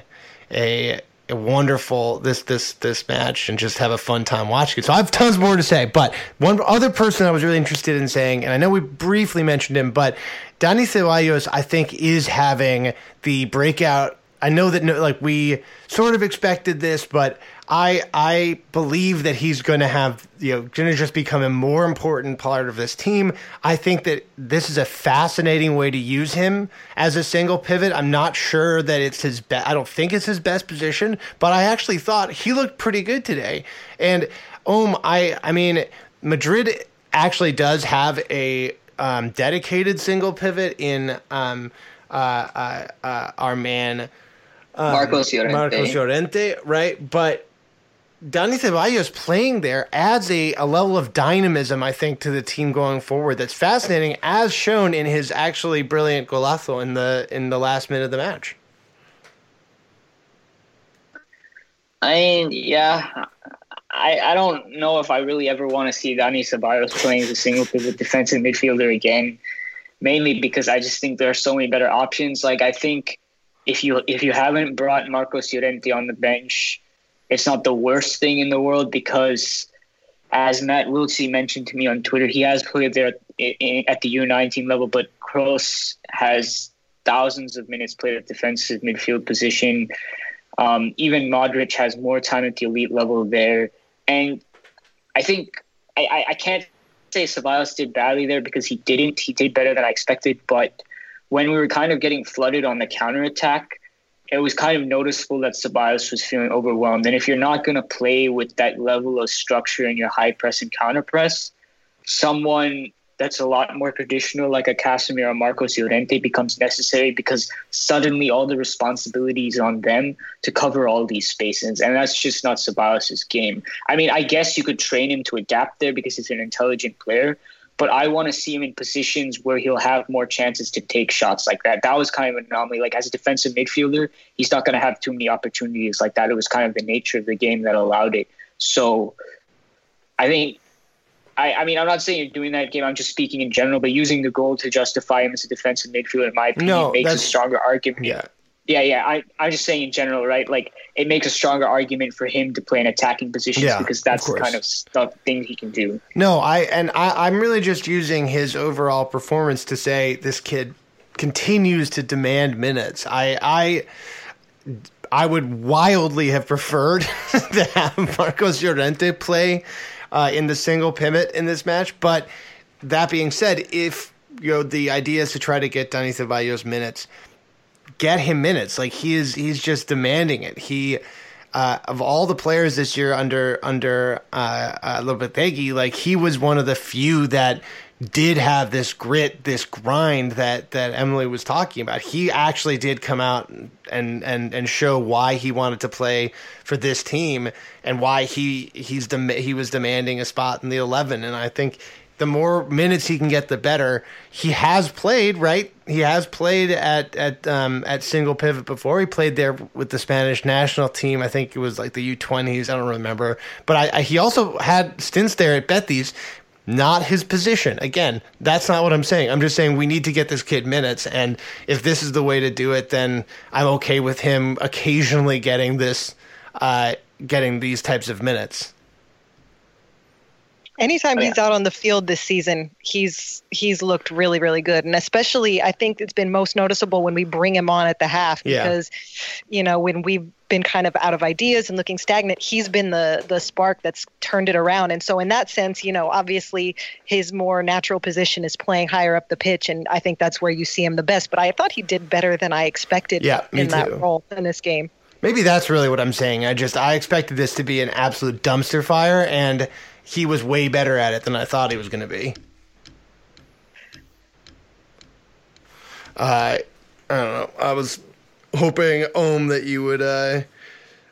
a... A wonderful this this this match and just have a fun time watching it. So I have tons more to say, but one other person I was really interested in saying, and I know we briefly mentioned him, but Dani Ceballos I think is having the breakout. I know that no, like we sort of expected this, but I I believe that he's going to have you know going to just become a more important part of this team. I think that this is a fascinating way to use him as a single pivot. I'm not sure that it's his best. I don't think it's his best position, but I actually thought he looked pretty good today. And um, I I mean Madrid actually does have a um, dedicated single pivot in um, uh, uh, uh, our man. Um, Marcos Llorente. Marcos Llorente, right? But Dani Ceballos playing there adds a, a level of dynamism, I think, to the team going forward that's fascinating, as shown in his actually brilliant golazo in the in the last minute of the match. I mean, yeah, I, I don't know if I really ever want to see Dani Ceballos playing as a single-pivot defensive midfielder again, mainly because I just think there are so many better options. Like, I think... If you if you haven't brought Marcos Llorente on the bench, it's not the worst thing in the world because, as Matt Wiltse mentioned to me on Twitter, he has played there at the U nineteen level, but Kroos has thousands of minutes played at defensive midfield position. Um, even Modric has more time at the elite level there. And I think I, I can't say Ceballos did badly there because he didn't. He did better than I expected, but... When we were kind of getting flooded on the counterattack, it was kind of noticeable that Ceballos was feeling overwhelmed. And if you're not going to play with that level of structure in your high press and counter press, someone that's a lot more traditional, like a Casemiro or Marcos Llorente, becomes necessary because suddenly all the responsibility is on them to cover all these spaces. And that's just not Ceballos' game. I mean, I guess you could train him to adapt there because he's an intelligent player. But I want to see him in positions where he'll have more chances to take shots like that. That was kind of an anomaly. Like, as a defensive midfielder, he's not going to have too many opportunities like that. It was kind of the nature of the game that allowed it. So I think I, – I mean, I'm not saying you're doing that game. I'm just speaking in general. But using the goal to justify him as a defensive midfielder, in my opinion, no, makes a stronger argument. Yeah. Yeah, yeah. I, I was just saying in general, right? Like, it makes a stronger argument for him to play in attacking positions yeah, because that's the kind of stuff thing he can do. No, I and I, I'm really just using his overall performance to say this kid continues to demand minutes. I I I would wildly have preferred to have Marcos Llorente play uh, in the single pivot in this match. But that being said, if you know the idea is to try to get Dani Ceballos minutes. Get him minutes. Like he is, he's just demanding it. He, uh, of all the players this year under under uh, uh, Lopetegui, like he was one of the few that did have this grit, this grind that that Emily was talking about. He actually did come out and and and show why he wanted to play for this team and why he he's dem- he was demanding a spot in the eleven. And I think. The more minutes he can get, the better. He has played, right? He has played at at um, at single pivot before. He played there with the Spanish national team. I think it was like the U twenties. I don't remember. But I, I, he also had stints there at Betis. Not his position. Again, that's not what I'm saying. I'm just saying we need to get this kid minutes. And if this is the way to do it, then I'm okay with him occasionally getting this, uh, getting these types of minutes. Anytime oh, yeah. he's out on the field this season, he's he's looked really, really good. And especially, I think it's been most noticeable when we bring him on at the half because, yeah. you know, when we've been kind of out of ideas and looking stagnant, he's been the the spark that's turned it around. And so in that sense, you know, obviously his more natural position is playing higher up the pitch. And I think that's where you see him the best. But I thought he did better than I expected yeah, in that too. role in this game. Maybe that's really what I'm saying. I just I expected this to be an absolute dumpster fire and he was way better at it than I thought he was going to be. Uh, I don't know. I was hoping, Om, that you would... Uh,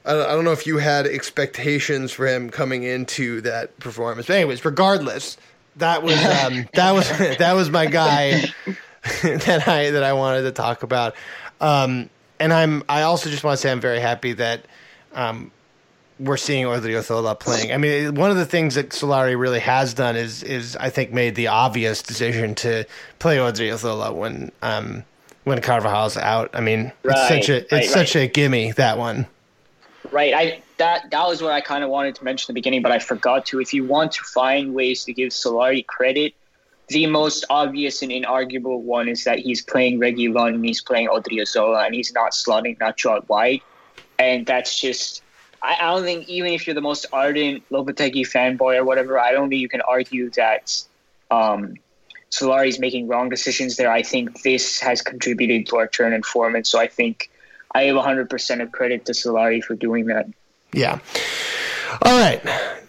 I don't know if you had expectations for him coming into that performance. But anyways, regardless, that was um, that was that was my guy that I that I wanted to talk about. Um, and I'm I also just want to say I'm very happy that. Um, We're seeing Odriozola playing. I mean, one of the things that Solari really has done is, is I think, made the obvious decision to play Odriozola when um, when Carvajal's out. I mean, right, it's such a it's right, such right. a gimme that one. Right. I that that was what I kind of wanted to mention in the beginning, but I forgot to. If you want to find ways to give Solari credit, the most obvious and inarguable one is that he's playing Reguilón and he's playing Odriozola, and he's not slotting Nacho out wide, and that's just. I don't think even if you're the most ardent Lopetegui fanboy or whatever, I don't think you can argue that um, Solari's making wrong decisions there. I think this has contributed to our turn in form, and so I think I have one hundred percent of credit to Solari for doing that. Yeah. All right.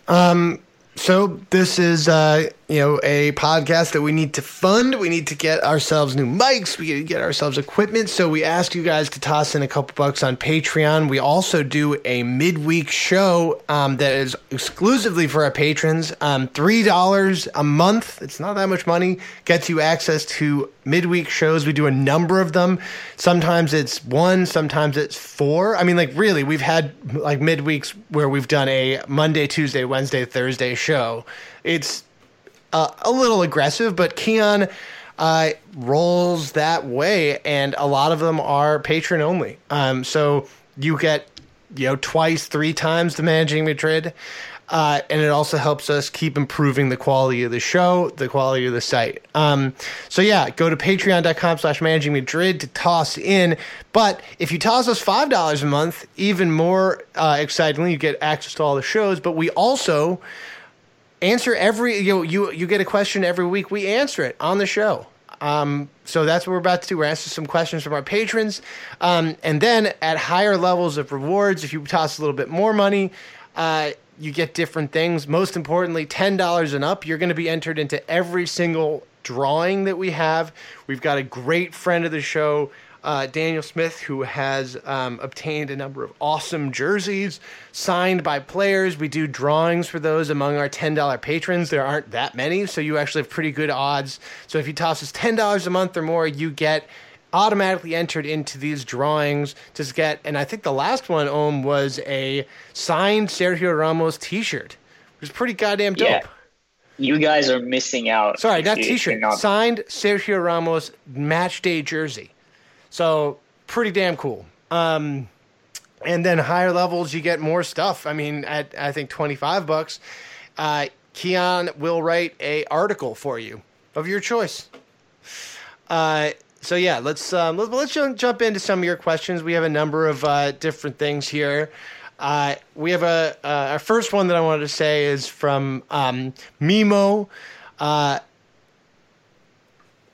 Um, so this is uh, you know a podcast that we need to fund. We need to get ourselves new mics. We need to get ourselves equipment. So we ask you guys to toss in a couple bucks on Patreon. We also do a midweek show um, that is exclusively for our patrons. Um, three dollars a month. It's not that much money. Gets you access to midweek shows. We do a number of them. Sometimes it's one. Sometimes it's four. I mean, like really, we've had like midweeks where we've done a Monday, Tuesday, Wednesday, Thursday show. show. It's uh, a little aggressive, but Keon uh, rolls that way, and a lot of them are patron only. Um, so you get, you know, twice, three times the Managing Madrid, uh, and it also helps us keep improving the quality of the show, the quality of the site. Um, so yeah, go to patreon.com slash Managing Madrid to toss in. But if you toss us five dollars a month, even more uh, excitingly, you get access to all the shows, but we also... Answer every you, know, you you get a question every week. We answer it on the show. Um, so that's what we're about to do. We're answering some questions from our patrons, um, and then at higher levels of rewards, if you toss a little bit more money, uh, you get different things. Most importantly, ten dollars and up, you're going to be entered into every single drawing that we have. We've got a great friend of the show. Uh, Daniel Smith, who has um, obtained a number of awesome jerseys signed by players. We do drawings for those among our ten dollars patrons. There aren't that many, so you actually have pretty good odds. So if you toss us ten dollars a month or more, you get automatically entered into these drawings to get, and I think the last one, Om, was a signed Sergio Ramos t-shirt. It was pretty goddamn dope. Yeah. You guys are missing out. Sorry, not t-shirt. Not- signed Sergio Ramos match day jersey. So pretty damn cool. Um, and then higher levels, you get more stuff. I mean, at I think twenty-five bucks, uh, Keon will write a article for you of your choice. Uh, so yeah, let's um, let, let's jump into some of your questions. We have a number of uh, different things here. Uh, we have a uh, our first one that I wanted to say is from um, Mimo. Uh,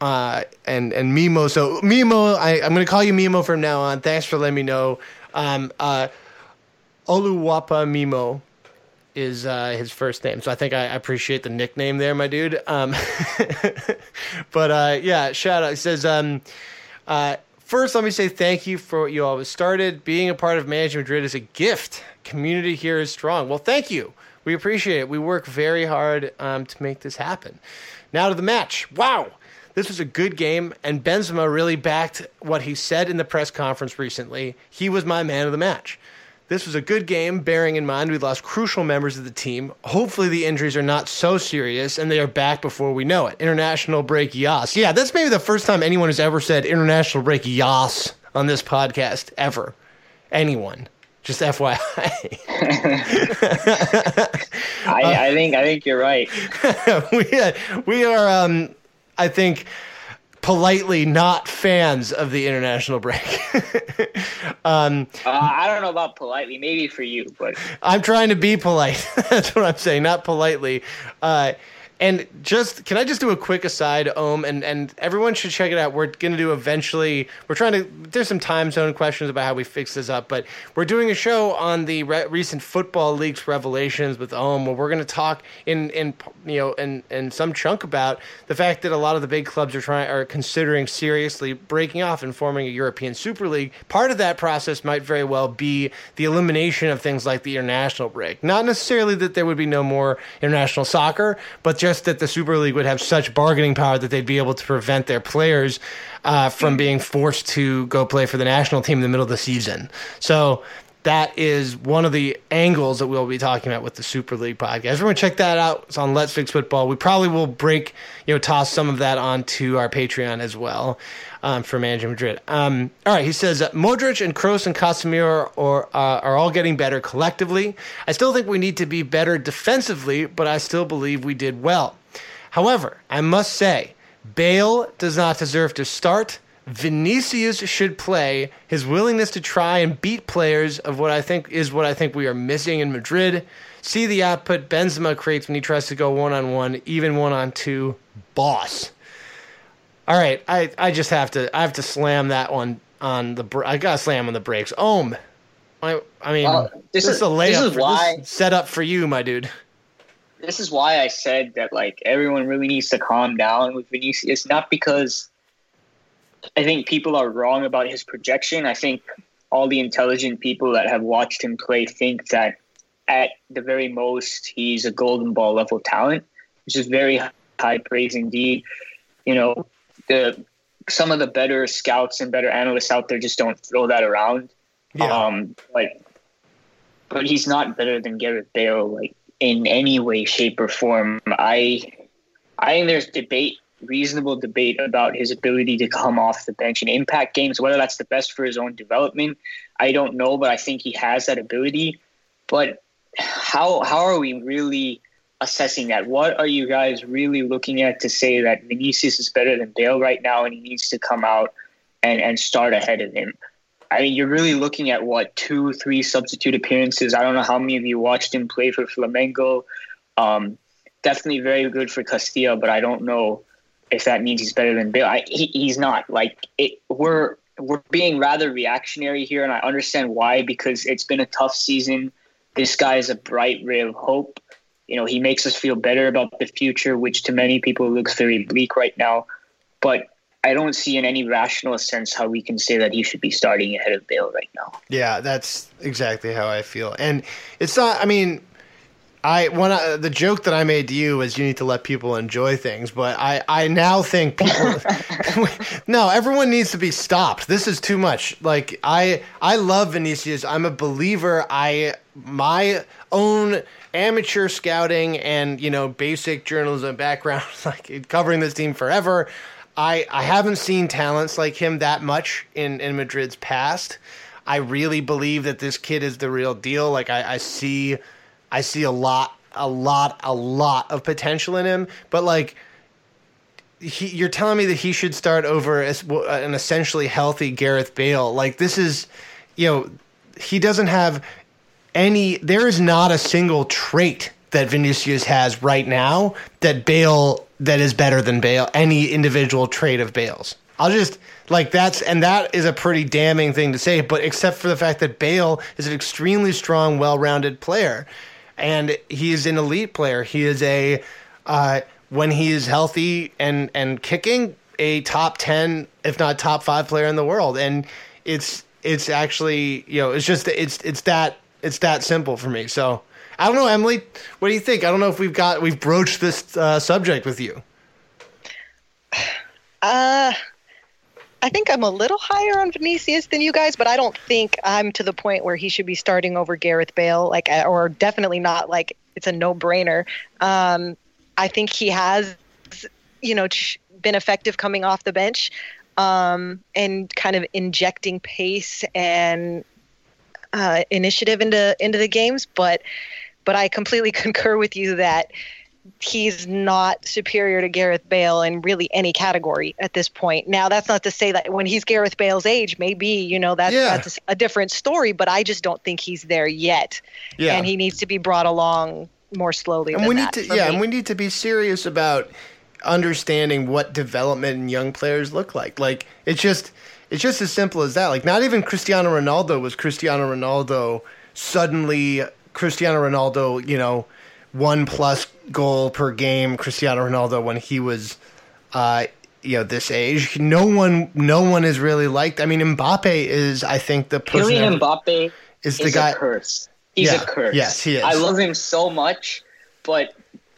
Uh, and, and Mimo, so Mimo, I, I'm going to call you Mimo from now on. Thanks for letting me know. Um, uh, Oluwapa Mimo is uh, his first name. So I think I appreciate the nickname there, my dude. Um, but uh, yeah, shout out. He says, um, uh, first, let me say thank you for what you always started. Being a part of Managing Madrid is a gift. Community here is strong. Well, thank you. We appreciate it. We work very hard um, to make this happen. Now to the match. Wow. This was a good game, and Benzema really backed what he said in the press conference recently. He was my man of the match. This was a good game, bearing in mind we lost crucial members of the team. Hopefully the injuries are not so serious, and they are back before we know it. International break, yas. Yeah, that's maybe the first time anyone has ever said international break, yas, on this podcast, ever. Anyone. Just F Y I. I, uh, I, think, I think you're right. we, uh, we are... Um, I think politely not fans of the international break. um, uh, I don't know about politely, maybe for you, but I'm trying to be polite. That's what I'm saying. Not politely. Uh, and just, can I just do a quick aside, Om, and, and everyone should check it out. We're going to do eventually, we're trying to, there's some time zone questions about how we fix this up, but we're doing a show on the re- recent Football Leaks revelations with Om, where we're going to talk in, in you know, in, in some chunk about the fact that a lot of the big clubs are trying, are considering seriously breaking off and forming a European Super League. Part of that process might very well be the elimination of things like the international break. Not necessarily that there would be no more international soccer, but just that the Super League would have such bargaining power that they'd be able to prevent their players uh, from being forced to go play for the national team in the middle of the season. So that is one of the angles that we'll be talking about with the Super League podcast. Everyone check that out. It's on Let's Fix Football. We probably will break, you know, toss some of that onto our Patreon as well um, for Managing Madrid. Um, all right, he says, Modric and Kroos and Casemiro are, uh, are all getting better collectively. I still think we need to be better defensively, but I still believe we did well. However, I must say, Bale does not deserve to start. Vinicius should play. His willingness to try and beat players of what I think is what I think we are missing in Madrid. See the output Benzema creates when he tries to go one-on-one, even one-on-two. Boss. All right, I, I just have to I have to slam that one on the I gotta slam on the brakes. Ohm, I I mean well, this, this is, is a layup. This is for, why this is set up for you, my dude. This is why I said that like everyone really needs to calm down with Vinicius, not because I think people are wrong about his projection. I think all the intelligent people that have watched him play think that at the very most, he's a golden ball level talent, which is very high praise indeed. You know, the some of the better scouts and better analysts out there just don't throw that around. Yeah. Um, like, but he's not better than Gareth Bale, like in any way, shape, or form. I, I think there's debate. Reasonable debate about his ability to come off the bench and impact games, whether that's the best for his own development, I don't know, but I think he has that ability. But how how are we really assessing that? What are you guys really looking at to say that Vinicius is better than Bale right now and he needs to come out and, and start ahead of him? I mean, you're really looking at, what, two, three substitute appearances. I don't know how many of you watched him play for Flamengo. Um, definitely very good for Castilla, but I don't know if that means he's better than Bale. I, he, he's not. Like it, we're we're being rather reactionary here, and I understand why, because it's been a tough season. This guy is a bright ray of hope. You know, he makes us feel better about the future, which to many people looks very bleak right now. But I don't see in any rational sense how we can say that he should be starting ahead of Bale right now. Yeah, that's exactly how I feel, and it's not. I mean. I when I, the joke that I made to you is you need to let people enjoy things, but I, I now think people no, everyone needs to be stopped. This is too much. Like I I love Vinicius. I'm a believer. I my own amateur scouting and, you know, basic journalism background, like covering this team forever. I, I haven't seen talents like him that much in, in Madrid's past. I really believe that this kid is the real deal. Like I, I see, I see a lot, a lot, a lot of potential in him. But like, he, you're telling me that he should start over as an essentially healthy Gareth Bale. Like this is, you know, he doesn't have any. There is not a single trait that Vinicius has right now that Bale that is better than Bale. Any individual trait of Bale's. I'll just, like, that's, and that is a pretty damning thing to say, but except for the fact that Bale is an extremely strong, well-rounded player, and he is an elite player. He is a, uh, when he is healthy and, and kicking, a top ten, if not top five player in the world. And it's, it's actually, you know, it's just, it's, it's that, it's that simple for me. So I don't know, Emily, what do you think? I don't know if we've got, we've broached this uh, subject with you. Uh... I think I'm a little higher on Vinicius than you guys, but I don't think I'm to the point where he should be starting over Gareth Bale, like, or definitely not. Like, it's a no-brainer. Um, I think he has, you know, been effective coming off the bench um, and kind of injecting pace and uh, initiative into into the games. But, but I completely concur with you that he's not superior to Gareth Bale in really any category at this point. Now, that's not to say that when he's Gareth Bale's age, maybe, you know, that's, yeah. that's a different story, but I just don't think he's there yet. Yeah. And he needs to be brought along more slowly and than we need that to, yeah, me. And we need to be serious about understanding what development in young players look like. Like, it's just, it's just as simple as that. Like, not even Cristiano Ronaldo was Cristiano Ronaldo suddenly Cristiano Ronaldo, you know, one plus goal per game Cristiano Ronaldo when he was uh you know this age. No one no one is really like, I mean, Mbappe is, I think, the person. Kylian Mbappe is the is guy a curse. He's yeah. a curse. Yes, he is. I love him so much, but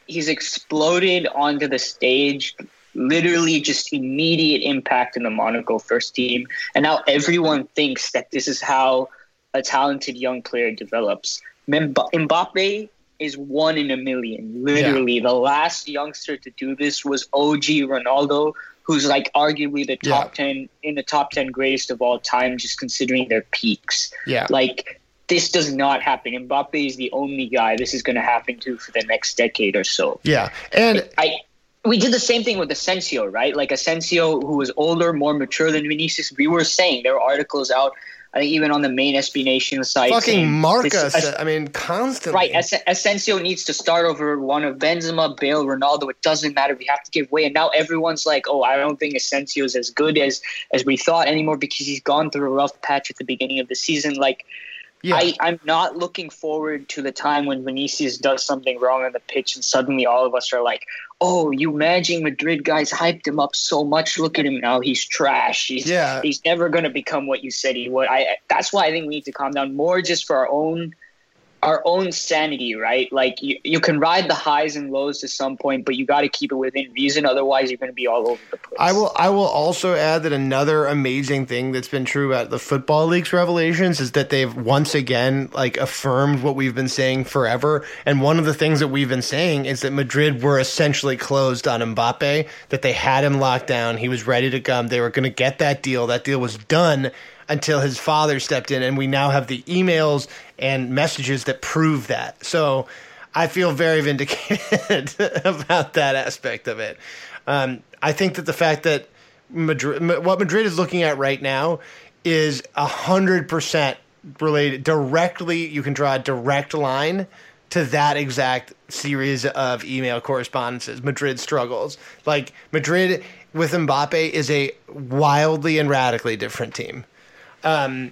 he's exploded onto the stage, literally just immediate impact in the Monaco first team, and now everyone thinks that this is how a talented young player develops. Mbappe is one in a million. Literally, yeah. The last youngster to do this was O G Ronaldo, who's like arguably the top yeah. ten in the top ten greatest of all time, just considering their peaks. Yeah, like this does not happen. Mbappe is the only guy this is going to happen to for the next decade or so. Yeah, and I we did the same thing with Asensio, right? Like Asensio, who was older, more mature than Vinicius. We were saying there were articles out. I think even on the main S B Nation site. Fucking Marcus, this, I mean, constantly. Right, As- Asensio needs to start over one of Benzema, Bale, Ronaldo. It doesn't matter. We have to give way. And now everyone's like, oh, I don't think Asensio is as good as, as we thought anymore because he's gone through a rough patch at the beginning of the season. Like, yeah. I, I'm not looking forward to the time when Vinicius does something wrong on the pitch and suddenly all of us are like, oh, you Managing Madrid guys hyped him up so much. Look at him now. He's trash. He's, yeah. he's never going to become what you said he would. I, that's why I think we need to calm down more just for our own our own sanity, right? Like, you, you can ride the highs and lows to some point, but you got to keep it within reason. Otherwise, you're going to be all over the place. I will, I will also add that another amazing thing that's been true about the Football League's revelations is that they've once again, like, affirmed what we've been saying forever. And one of the things that we've been saying is that Madrid were essentially closed on Mbappe, that they had him locked down. He was ready to come. They were going to get that deal. That deal was done until his father stepped in, and we now have the emails and messages that prove that. So I feel very vindicated about that aspect of it. Um, I think that the fact that Madrid, what Madrid is looking at right now is one hundred percent related directly. You can draw a direct line to that exact series of email correspondences. Madrid struggles. Like, Madrid with Mbappe is a wildly and radically different team. Um,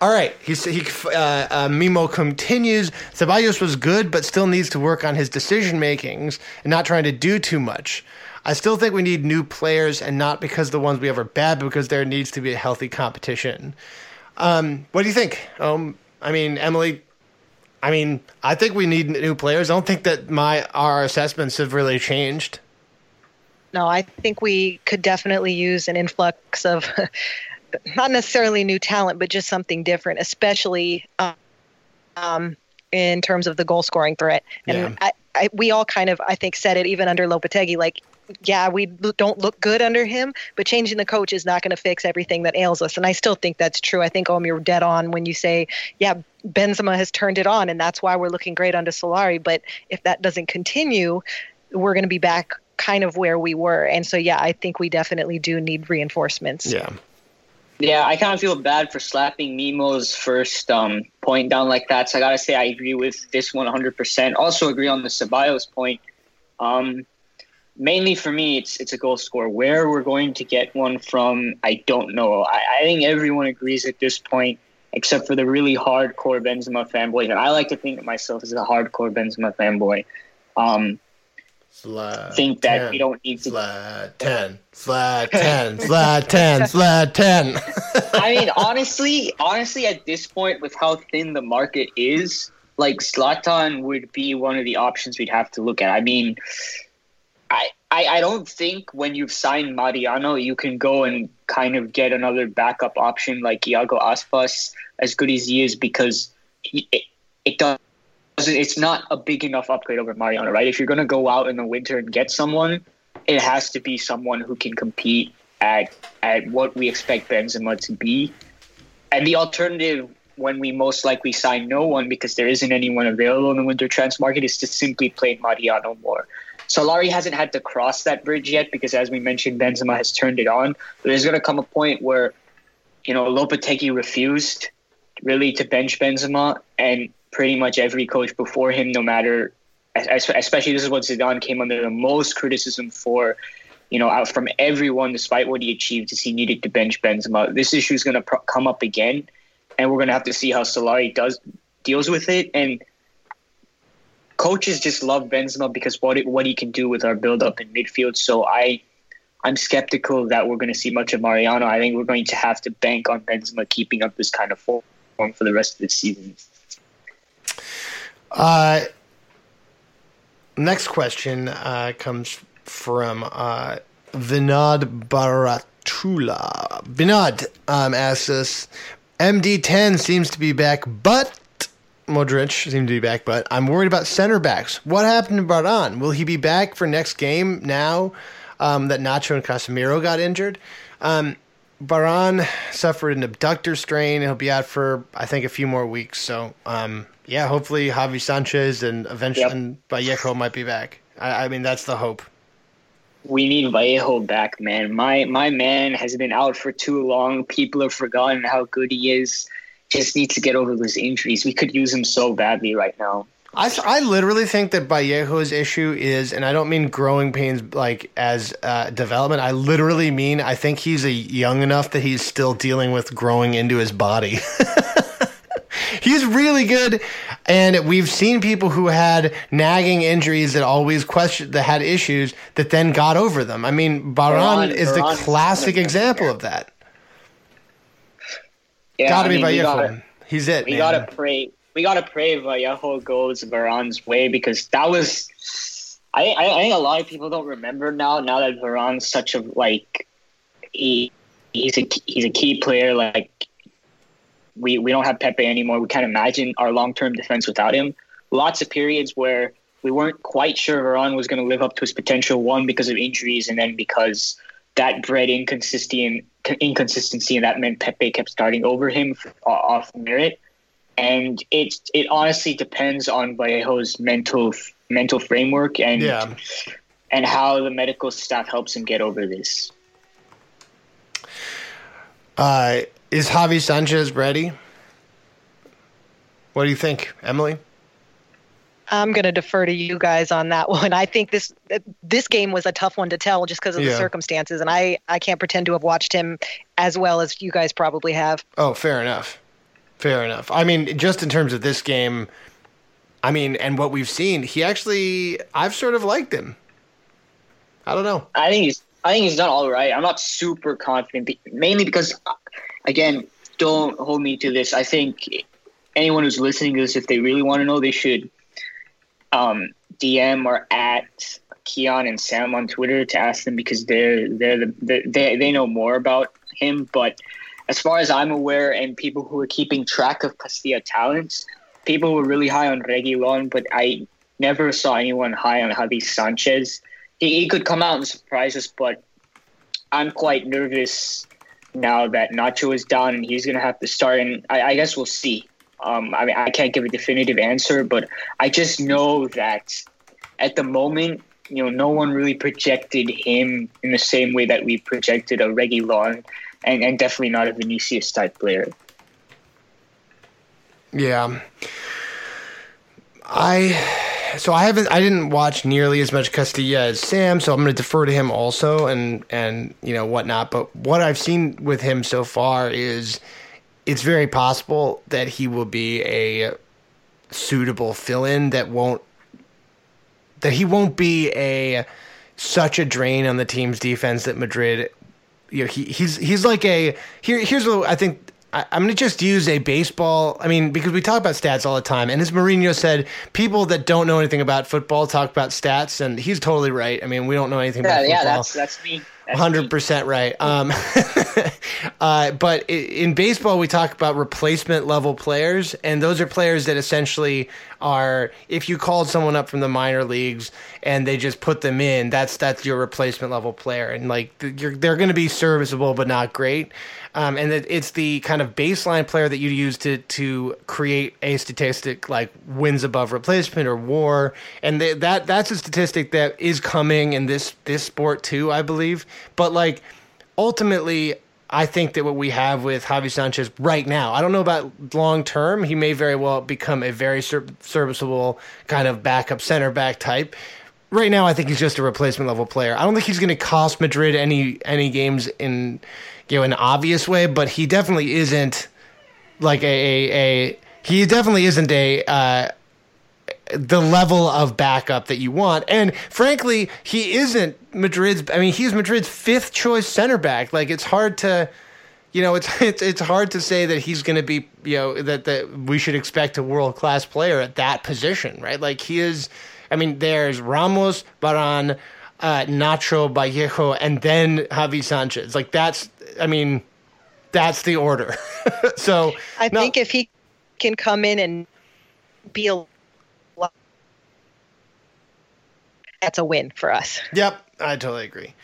all right. He, he, uh, uh, Mimo continues. Ceballos was good, but still needs to work on his decision makings and not trying to do too much. I still think we need new players, and not because the ones we have are bad, but because there needs to be a healthy competition. Um, what do you think? Um, I mean, Emily, I mean, I think we need new players. I don't think that my, our assessments have really changed. No, I think we could definitely use an influx of, not necessarily new talent, but just something different, especially um, um, in terms of the goal scoring threat. And yeah. I, I, we all kind of, I think, said it even under Lopetegui, like, yeah, we don't look good under him, but changing the coach is not going to fix everything that ails us. And I still think that's true. I think, Om, you're dead on when you say, yeah, Benzema has turned it on, and that's why we're looking great under Solari. But if that doesn't continue, we're going to be back kind of where we were. And so, yeah, I think we definitely do need reinforcements. Yeah. Yeah, I kind of feel bad for slapping Mimo's first um, point down like that. So I got to say I agree with this one one hundred percent. Also agree on the Ceballos point. Um, mainly for me, it's it's a goal scorer. Where we're going to get one from, I don't know. I, I think everyone agrees at this point, except for the really hardcore Benzema fanboys. And I like to think of myself as a hardcore Benzema fanboy. Um Flat think that ten, we don't need to flat ten, flat ten, flat ten, flat ten. I mean, honestly, honestly, at this point, with how thin the market is, like Zlatan would be one of the options we'd have to look at. I mean, I, I, I don't think when you've signed Mariano, you can go and kind of get another backup option like Iago Aspas, as good as he is, because he, it, it does. It's not a big enough upgrade over Mariano, right? If you're going to go out in the winter and get someone, it has to be someone who can compete at at what we expect Benzema to be. And the alternative, when we most likely sign no one because there isn't anyone available in the winter transfer market, is to simply play Mariano more. Solari hasn't had to cross that bridge yet because, as we mentioned, Benzema has turned it on. But there's going to come a point where, you know, Lopetegui refused really to bench Benzema, and pretty much every coach before him, no matter, especially this is what Zidane came under the most criticism for, you know, out from everyone, despite what he achieved, is he needed to bench Benzema. This issue is going to pro- come up again, and we're going to have to see how Solari does deals with it. And coaches just love Benzema because what it, what he can do with our build-up in midfield. So I, I'm skeptical that we're going to see much of Mariano. I think we're going to have to bank on Benzema keeping up this kind of form for the rest of the season. Uh, next question uh, comes from uh, Vinod Baratula. Vinod um, asks us, M D ten seems to be back, but Modric seemed to be back, but I'm worried about center backs. What happened to Varane? Will he be back for next game now um, that Nacho and Casemiro got injured? Um, Varane suffered an abductor strain. He'll be out for, I think, a few more weeks, so... Um, Yeah, hopefully Javi Sanchez and eventually yep. Vallejo might be back. I, I mean, that's the hope. We need Vallejo back, man. My my man has been out for too long. People have forgotten how good he is. Just needs to get over those injuries. We could use him so badly right now. I, I literally think that Vallejo's issue is, and I don't mean growing pains like as uh, development. I literally mean I think he's a young enough that he's still dealing with growing into his body. He's really good, and we've seen people who had nagging injuries that always questioned, that had issues that then got over them. I mean, Varane is the classic example of that. Yeah, gotta be Vallejo. He's it. We gotta pray. We gotta pray Vallejo goes Varane's way, because that was. I, I I think a lot of people don't remember now. Now that Varane's such a like, he he's a he's a key player like. We we don't have Pepe anymore. We can't imagine our long-term defense without him. Lots of periods where we weren't quite sure Varane was going to live up to his potential, one, because of injuries, and then because that bred inconsistency, inconsistency and that meant Pepe kept starting over him off merit. And it, it honestly depends on Vallejo's mental mental framework and yeah. and how the medical staff helps him get over this. Uh Is Javi Sanchez ready? What do you think, Emily? I'm going to defer to you guys on that one. I think this this game was a tough one to tell just because of yeah. the circumstances, and I, I can't pretend to have watched him as well as you guys probably have. Oh, fair enough. Fair enough. I mean, just in terms of this game, I mean, and what we've seen, he actually, I've sort of liked him. I don't know. I think he's, I think he's done all right. I'm not super confident, mainly because... Again, don't hold me to this. I think anyone who's listening to this, if they really want to know, they should um, D M or at Keon and Sam on Twitter to ask them, because they're they're the they they know more about him. But as far as I'm aware, and people who are keeping track of Castilla talents, people were really high on Reguilón, but I never saw anyone high on Javi Sanchez. He, he could come out and surprise us, but I'm quite nervous now that Nacho is down and he's going to have to start. And I, I guess we'll see. Um, I mean, I can't give a definitive answer, but I just know that at the moment, you know, no one really projected him in the same way that we projected a Reguilón, and, and definitely not a Vinicius type player. Yeah. I... So I haven't, I didn't watch nearly as much Castilla as Sam, so I'm going to defer to him also, and and you know whatnot. But what I've seen with him so far is, it's very possible that he will be a suitable fill-in that won't, that he won't be a such a drain on the team's defense that Madrid, you know, he he's he's like a here here's what I think. I'm going to just use a baseball, I mean, because we talk about stats all the time, and as Mourinho said, people that don't know anything about football talk about stats, and he's totally right. I mean, we don't know anything yeah, about football. Yeah, that's, that's me. That's one hundred percent me. Right. Um, uh, but in baseball, we talk about replacement-level players, and those are players that essentially are, if you called someone up from the minor leagues and they just put them in, that's that's your replacement-level player. And, like, you're, they're going to be serviceable but not great. Um, and that it's the kind of baseline player that you'd use to, to create a statistic like wins above replacement or W A R. And they, that that's a statistic that is coming in this, this sport too, I believe. But like ultimately, I think that what we have with Javi Sanchez right now, I don't know about long term. He may very well become a very ser- serviceable kind of backup center back type. Right now, I think he's just a replacement level player. I don't think he's going to cost Madrid any any games in, you know, an obvious way, but he definitely isn't like a a, a he definitely isn't a uh, the level of backup that you want. And frankly, he isn't Madrid's. I mean, he's Madrid's fifth choice center back. Like it's hard to. You know, it's it's it's hard to say that he's going to be, you know, that, that we should expect a world-class player at that position, right? Like he is, I mean, there's Ramos, Varane, uh, Nacho, Vallejo, and then Javi Sanchez. Like that's, I mean, that's the order. So I no. think if he can come in and be a, that's a win for us. Yep, I totally agree.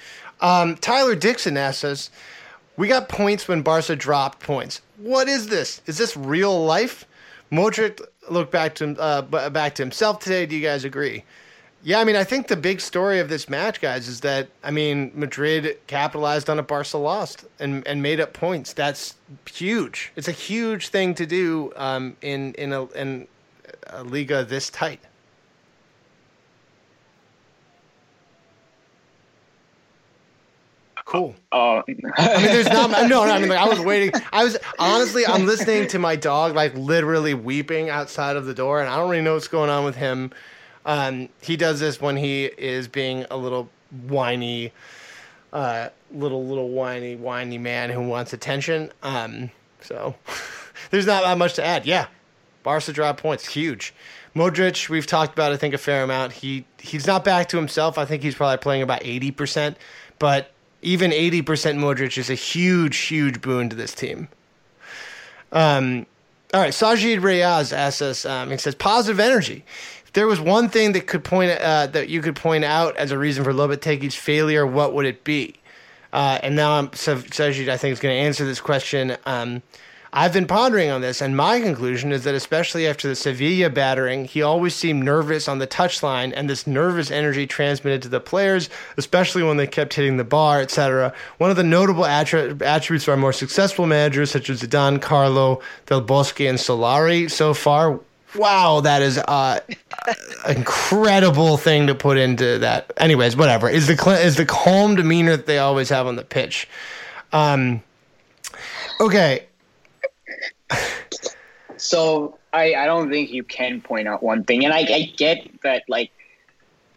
Um, Tyler Dixon asks us, we got points when Barca dropped points. What is this? Is this real life? Modric looked back to uh, back to himself today. Do you guys agree? Yeah, I mean, I think the big story of this match, guys, is that, I mean, Madrid capitalized on a Barca lost and, and made up points. That's huge. It's a huge thing to do um, in, in, a, in a Liga this tight. Cool. Uh, I mean, there's not. No, no. I mean, like, I was waiting. I was honestly, I'm listening to my dog, like literally weeping outside of the door, and I don't really know what's going on with him. Um, he does this when he is being a little whiny, uh, little little whiny whiny man who wants attention. Um, so there's not that much to add. Yeah, Barca drop points, huge. Modric, we've talked about, I think, a fair amount. He he's not back to himself. I think he's probably playing about eighty percent, but even eighty percent Modric is a huge, huge boon to this team. Um, all right, Sajid Reyaz asks us, um, he says, positive energy. If there was one thing that could point uh, that you could point out as a reason for Lopetegui's failure, what would it be? Uh, and now I'm, Sajid, I think, is going to answer this question. Um, I've been pondering on this, and my conclusion is that especially after the Sevilla battering, he always seemed nervous on the touchline, and this nervous energy transmitted to the players, especially when they kept hitting the bar, et cetera. One of the notable attr- attributes of our more successful managers, such as Zidane, Carlo, Del Bosque, and Solari, so far, wow, that is uh, an incredible thing to put into that. Anyways, whatever, is the, cl- is the calm demeanor that they always have on the pitch. Um, okay. So I, I don't think you can point out one thing, and I, I get that, like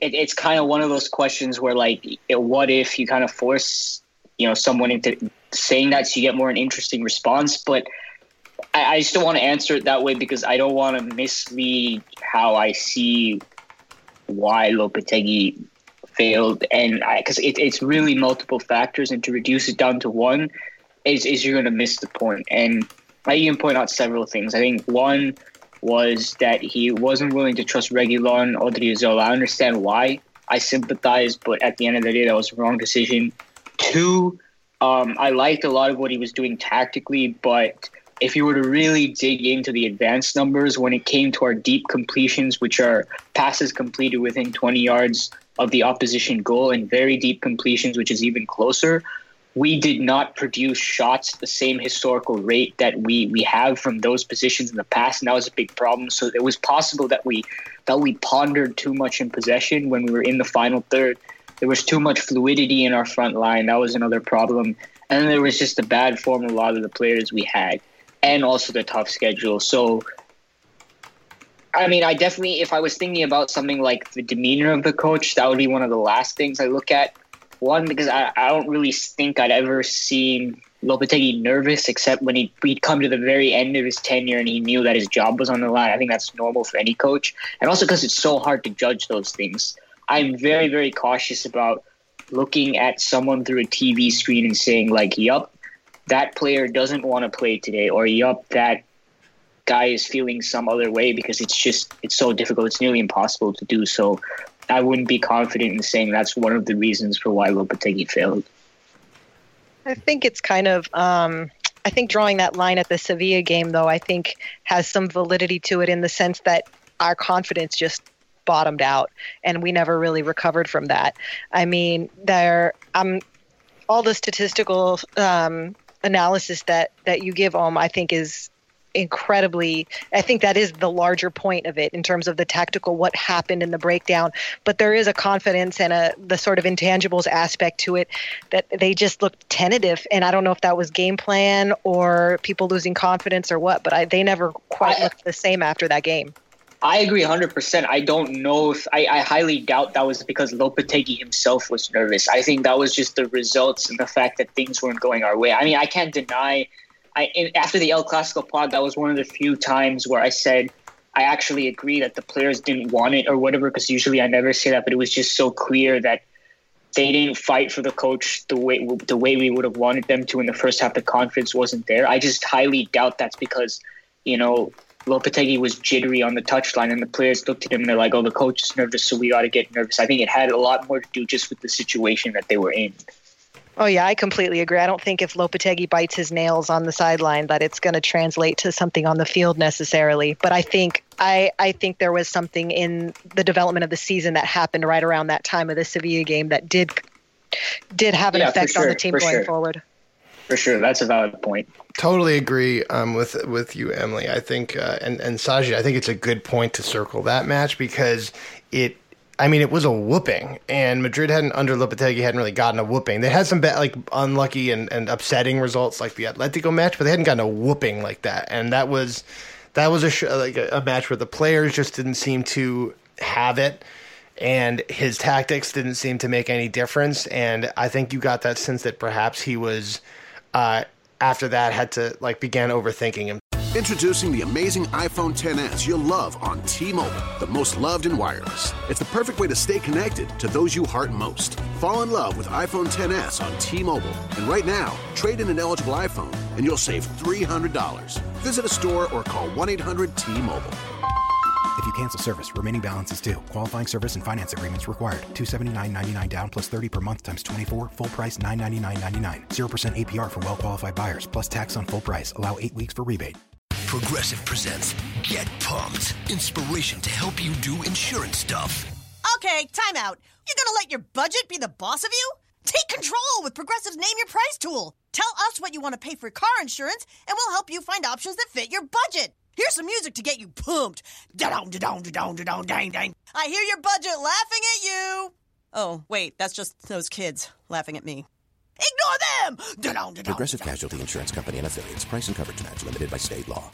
it, it's kind of one of those questions where, like, it, what if you kind of force, you know, someone into saying that so you get more an interesting response? But I, I still want to answer it that way because I don't want to mislead how I see why Lopetegui failed, and because it, it's really multiple factors, and to reduce it down to one is is you're going to miss the point. And I can point out several things. I think one, was that he wasn't willing to trust Reguilón, Odriozola. I understand why. I sympathize, but at the end of the day, that was the wrong decision. Two, um, I liked a lot of what he was doing tactically, but if you were to really dig into the advanced numbers, when it came to our deep completions, which are passes completed within twenty yards of the opposition goal and very deep completions, which is even closer, we did not produce shots at the same historical rate that we, we have from those positions in the past, and that was a big problem. So it was possible that we that we pondered too much in possession when we were in the final third. There was too much fluidity in our front line. That was another problem. And then there was just the bad form of a lot of the players we had, and also the tough schedule. So, I mean, I definitely, if I was thinking about something like the demeanor of the coach, that would be one of the last things I look at. One, because I, I don't really think I'd ever seen Lopetegui nervous, except when he, he'd come to the very end of his tenure and he knew that his job was on the line. I think that's normal for any coach. And also because it's so hard to judge those things. I'm very, very cautious about looking at someone through a T V screen and saying, like, yup, that player doesn't want to play today, or yup, that guy is feeling some other way, because it's just, it's so difficult. It's nearly impossible to do so. I wouldn't be confident in saying that's one of the reasons for why Lopetegui failed. I think it's kind of, um, I think drawing that line at the Sevilla game, though, I think has some validity to it in the sense that our confidence just bottomed out and we never really recovered from that. I mean, there, um, all the statistical um, analysis that, that you give, Om, I think is incredibly, I think that is the larger point of it in terms of the tactical, what happened in the breakdown. But there is a confidence and a the sort of intangibles aspect to it that they just looked tentative. And I don't know if that was game plan or people losing confidence or what, but I, they never quite I, looked the same after that game. I agree one hundred percent. I don't know if, I, I highly doubt that was because Lopetegui himself was nervous. I think that was just the results and the fact that things weren't going our way. I mean, I can't deny I, after the El Clasico pod, that was one of the few times where I said I actually agree that the players didn't want it or whatever, because usually I never say that, but it was just so clear that they didn't fight for the coach the way the way we would have wanted them to in the first half. The confidence wasn't there. I just highly doubt that's because, you know, Lopetegui was jittery on the touchline and the players looked at him and they're like, oh, the coach is nervous, so we ought to get nervous. I think it had a lot more to do just with the situation that they were in. Oh, yeah, I completely agree. I don't think if Lopetegui bites his nails on the sideline that it's going to translate to something on the field necessarily. But I think I, I think there was something in the development of the season that happened right around that time of the Sevilla game that did did have an yeah, effect sure, on the team going sure. forward. For sure. That's a valid point. Totally agree um, with with you, Emily. I think uh, and, and Sajid, I think it's a good point to circle that match because it – I mean, it was a whooping, and Madrid hadn't, under Lopetegui, hadn't really gotten a whooping. They had some bad, like unlucky and, and upsetting results, like the Atletico match, but they hadn't gotten a whooping like that. And that was that was a sh- like a, a match where the players just didn't seem to have it, and his tactics didn't seem to make any difference. And I think you got that sense that perhaps he was, uh, after that, had to like began overthinking him. Introducing the amazing iPhone X S you'll love on T-Mobile, the most loved in wireless. It's the perfect way to stay connected to those you heart most. Fall in love with iPhone X S on T-Mobile. And right now, trade in an eligible iPhone and you'll save three hundred dollars. Visit a store or call one eight hundred T Mobile. If you cancel service, remaining balance is due. Qualifying service and finance agreements required. two hundred seventy-nine dollars and ninety-nine cents down plus thirty per month times twenty-four. Full price nine hundred ninety-nine dollars and ninety-nine cents. zero percent A P R for well-qualified buyers plus tax on full price. Allow eight weeks for rebate. Progressive presents Get Pumped. Inspiration to help you do insurance stuff. Okay, time out. You're going to let your budget be the boss of you? Take control with Progressive's Name Your Price tool. Tell us what you want to pay for car insurance, and we'll help you find options that fit your budget. Here's some music to get you pumped. Da-dong, da-dong, da-dong, da-dong, dang, dang. I hear your budget laughing at you. Oh, wait, that's just those kids laughing at me. Ignore them! Progressive Casualty Insurance Company and affiliates. Price and coverage match limited by state law.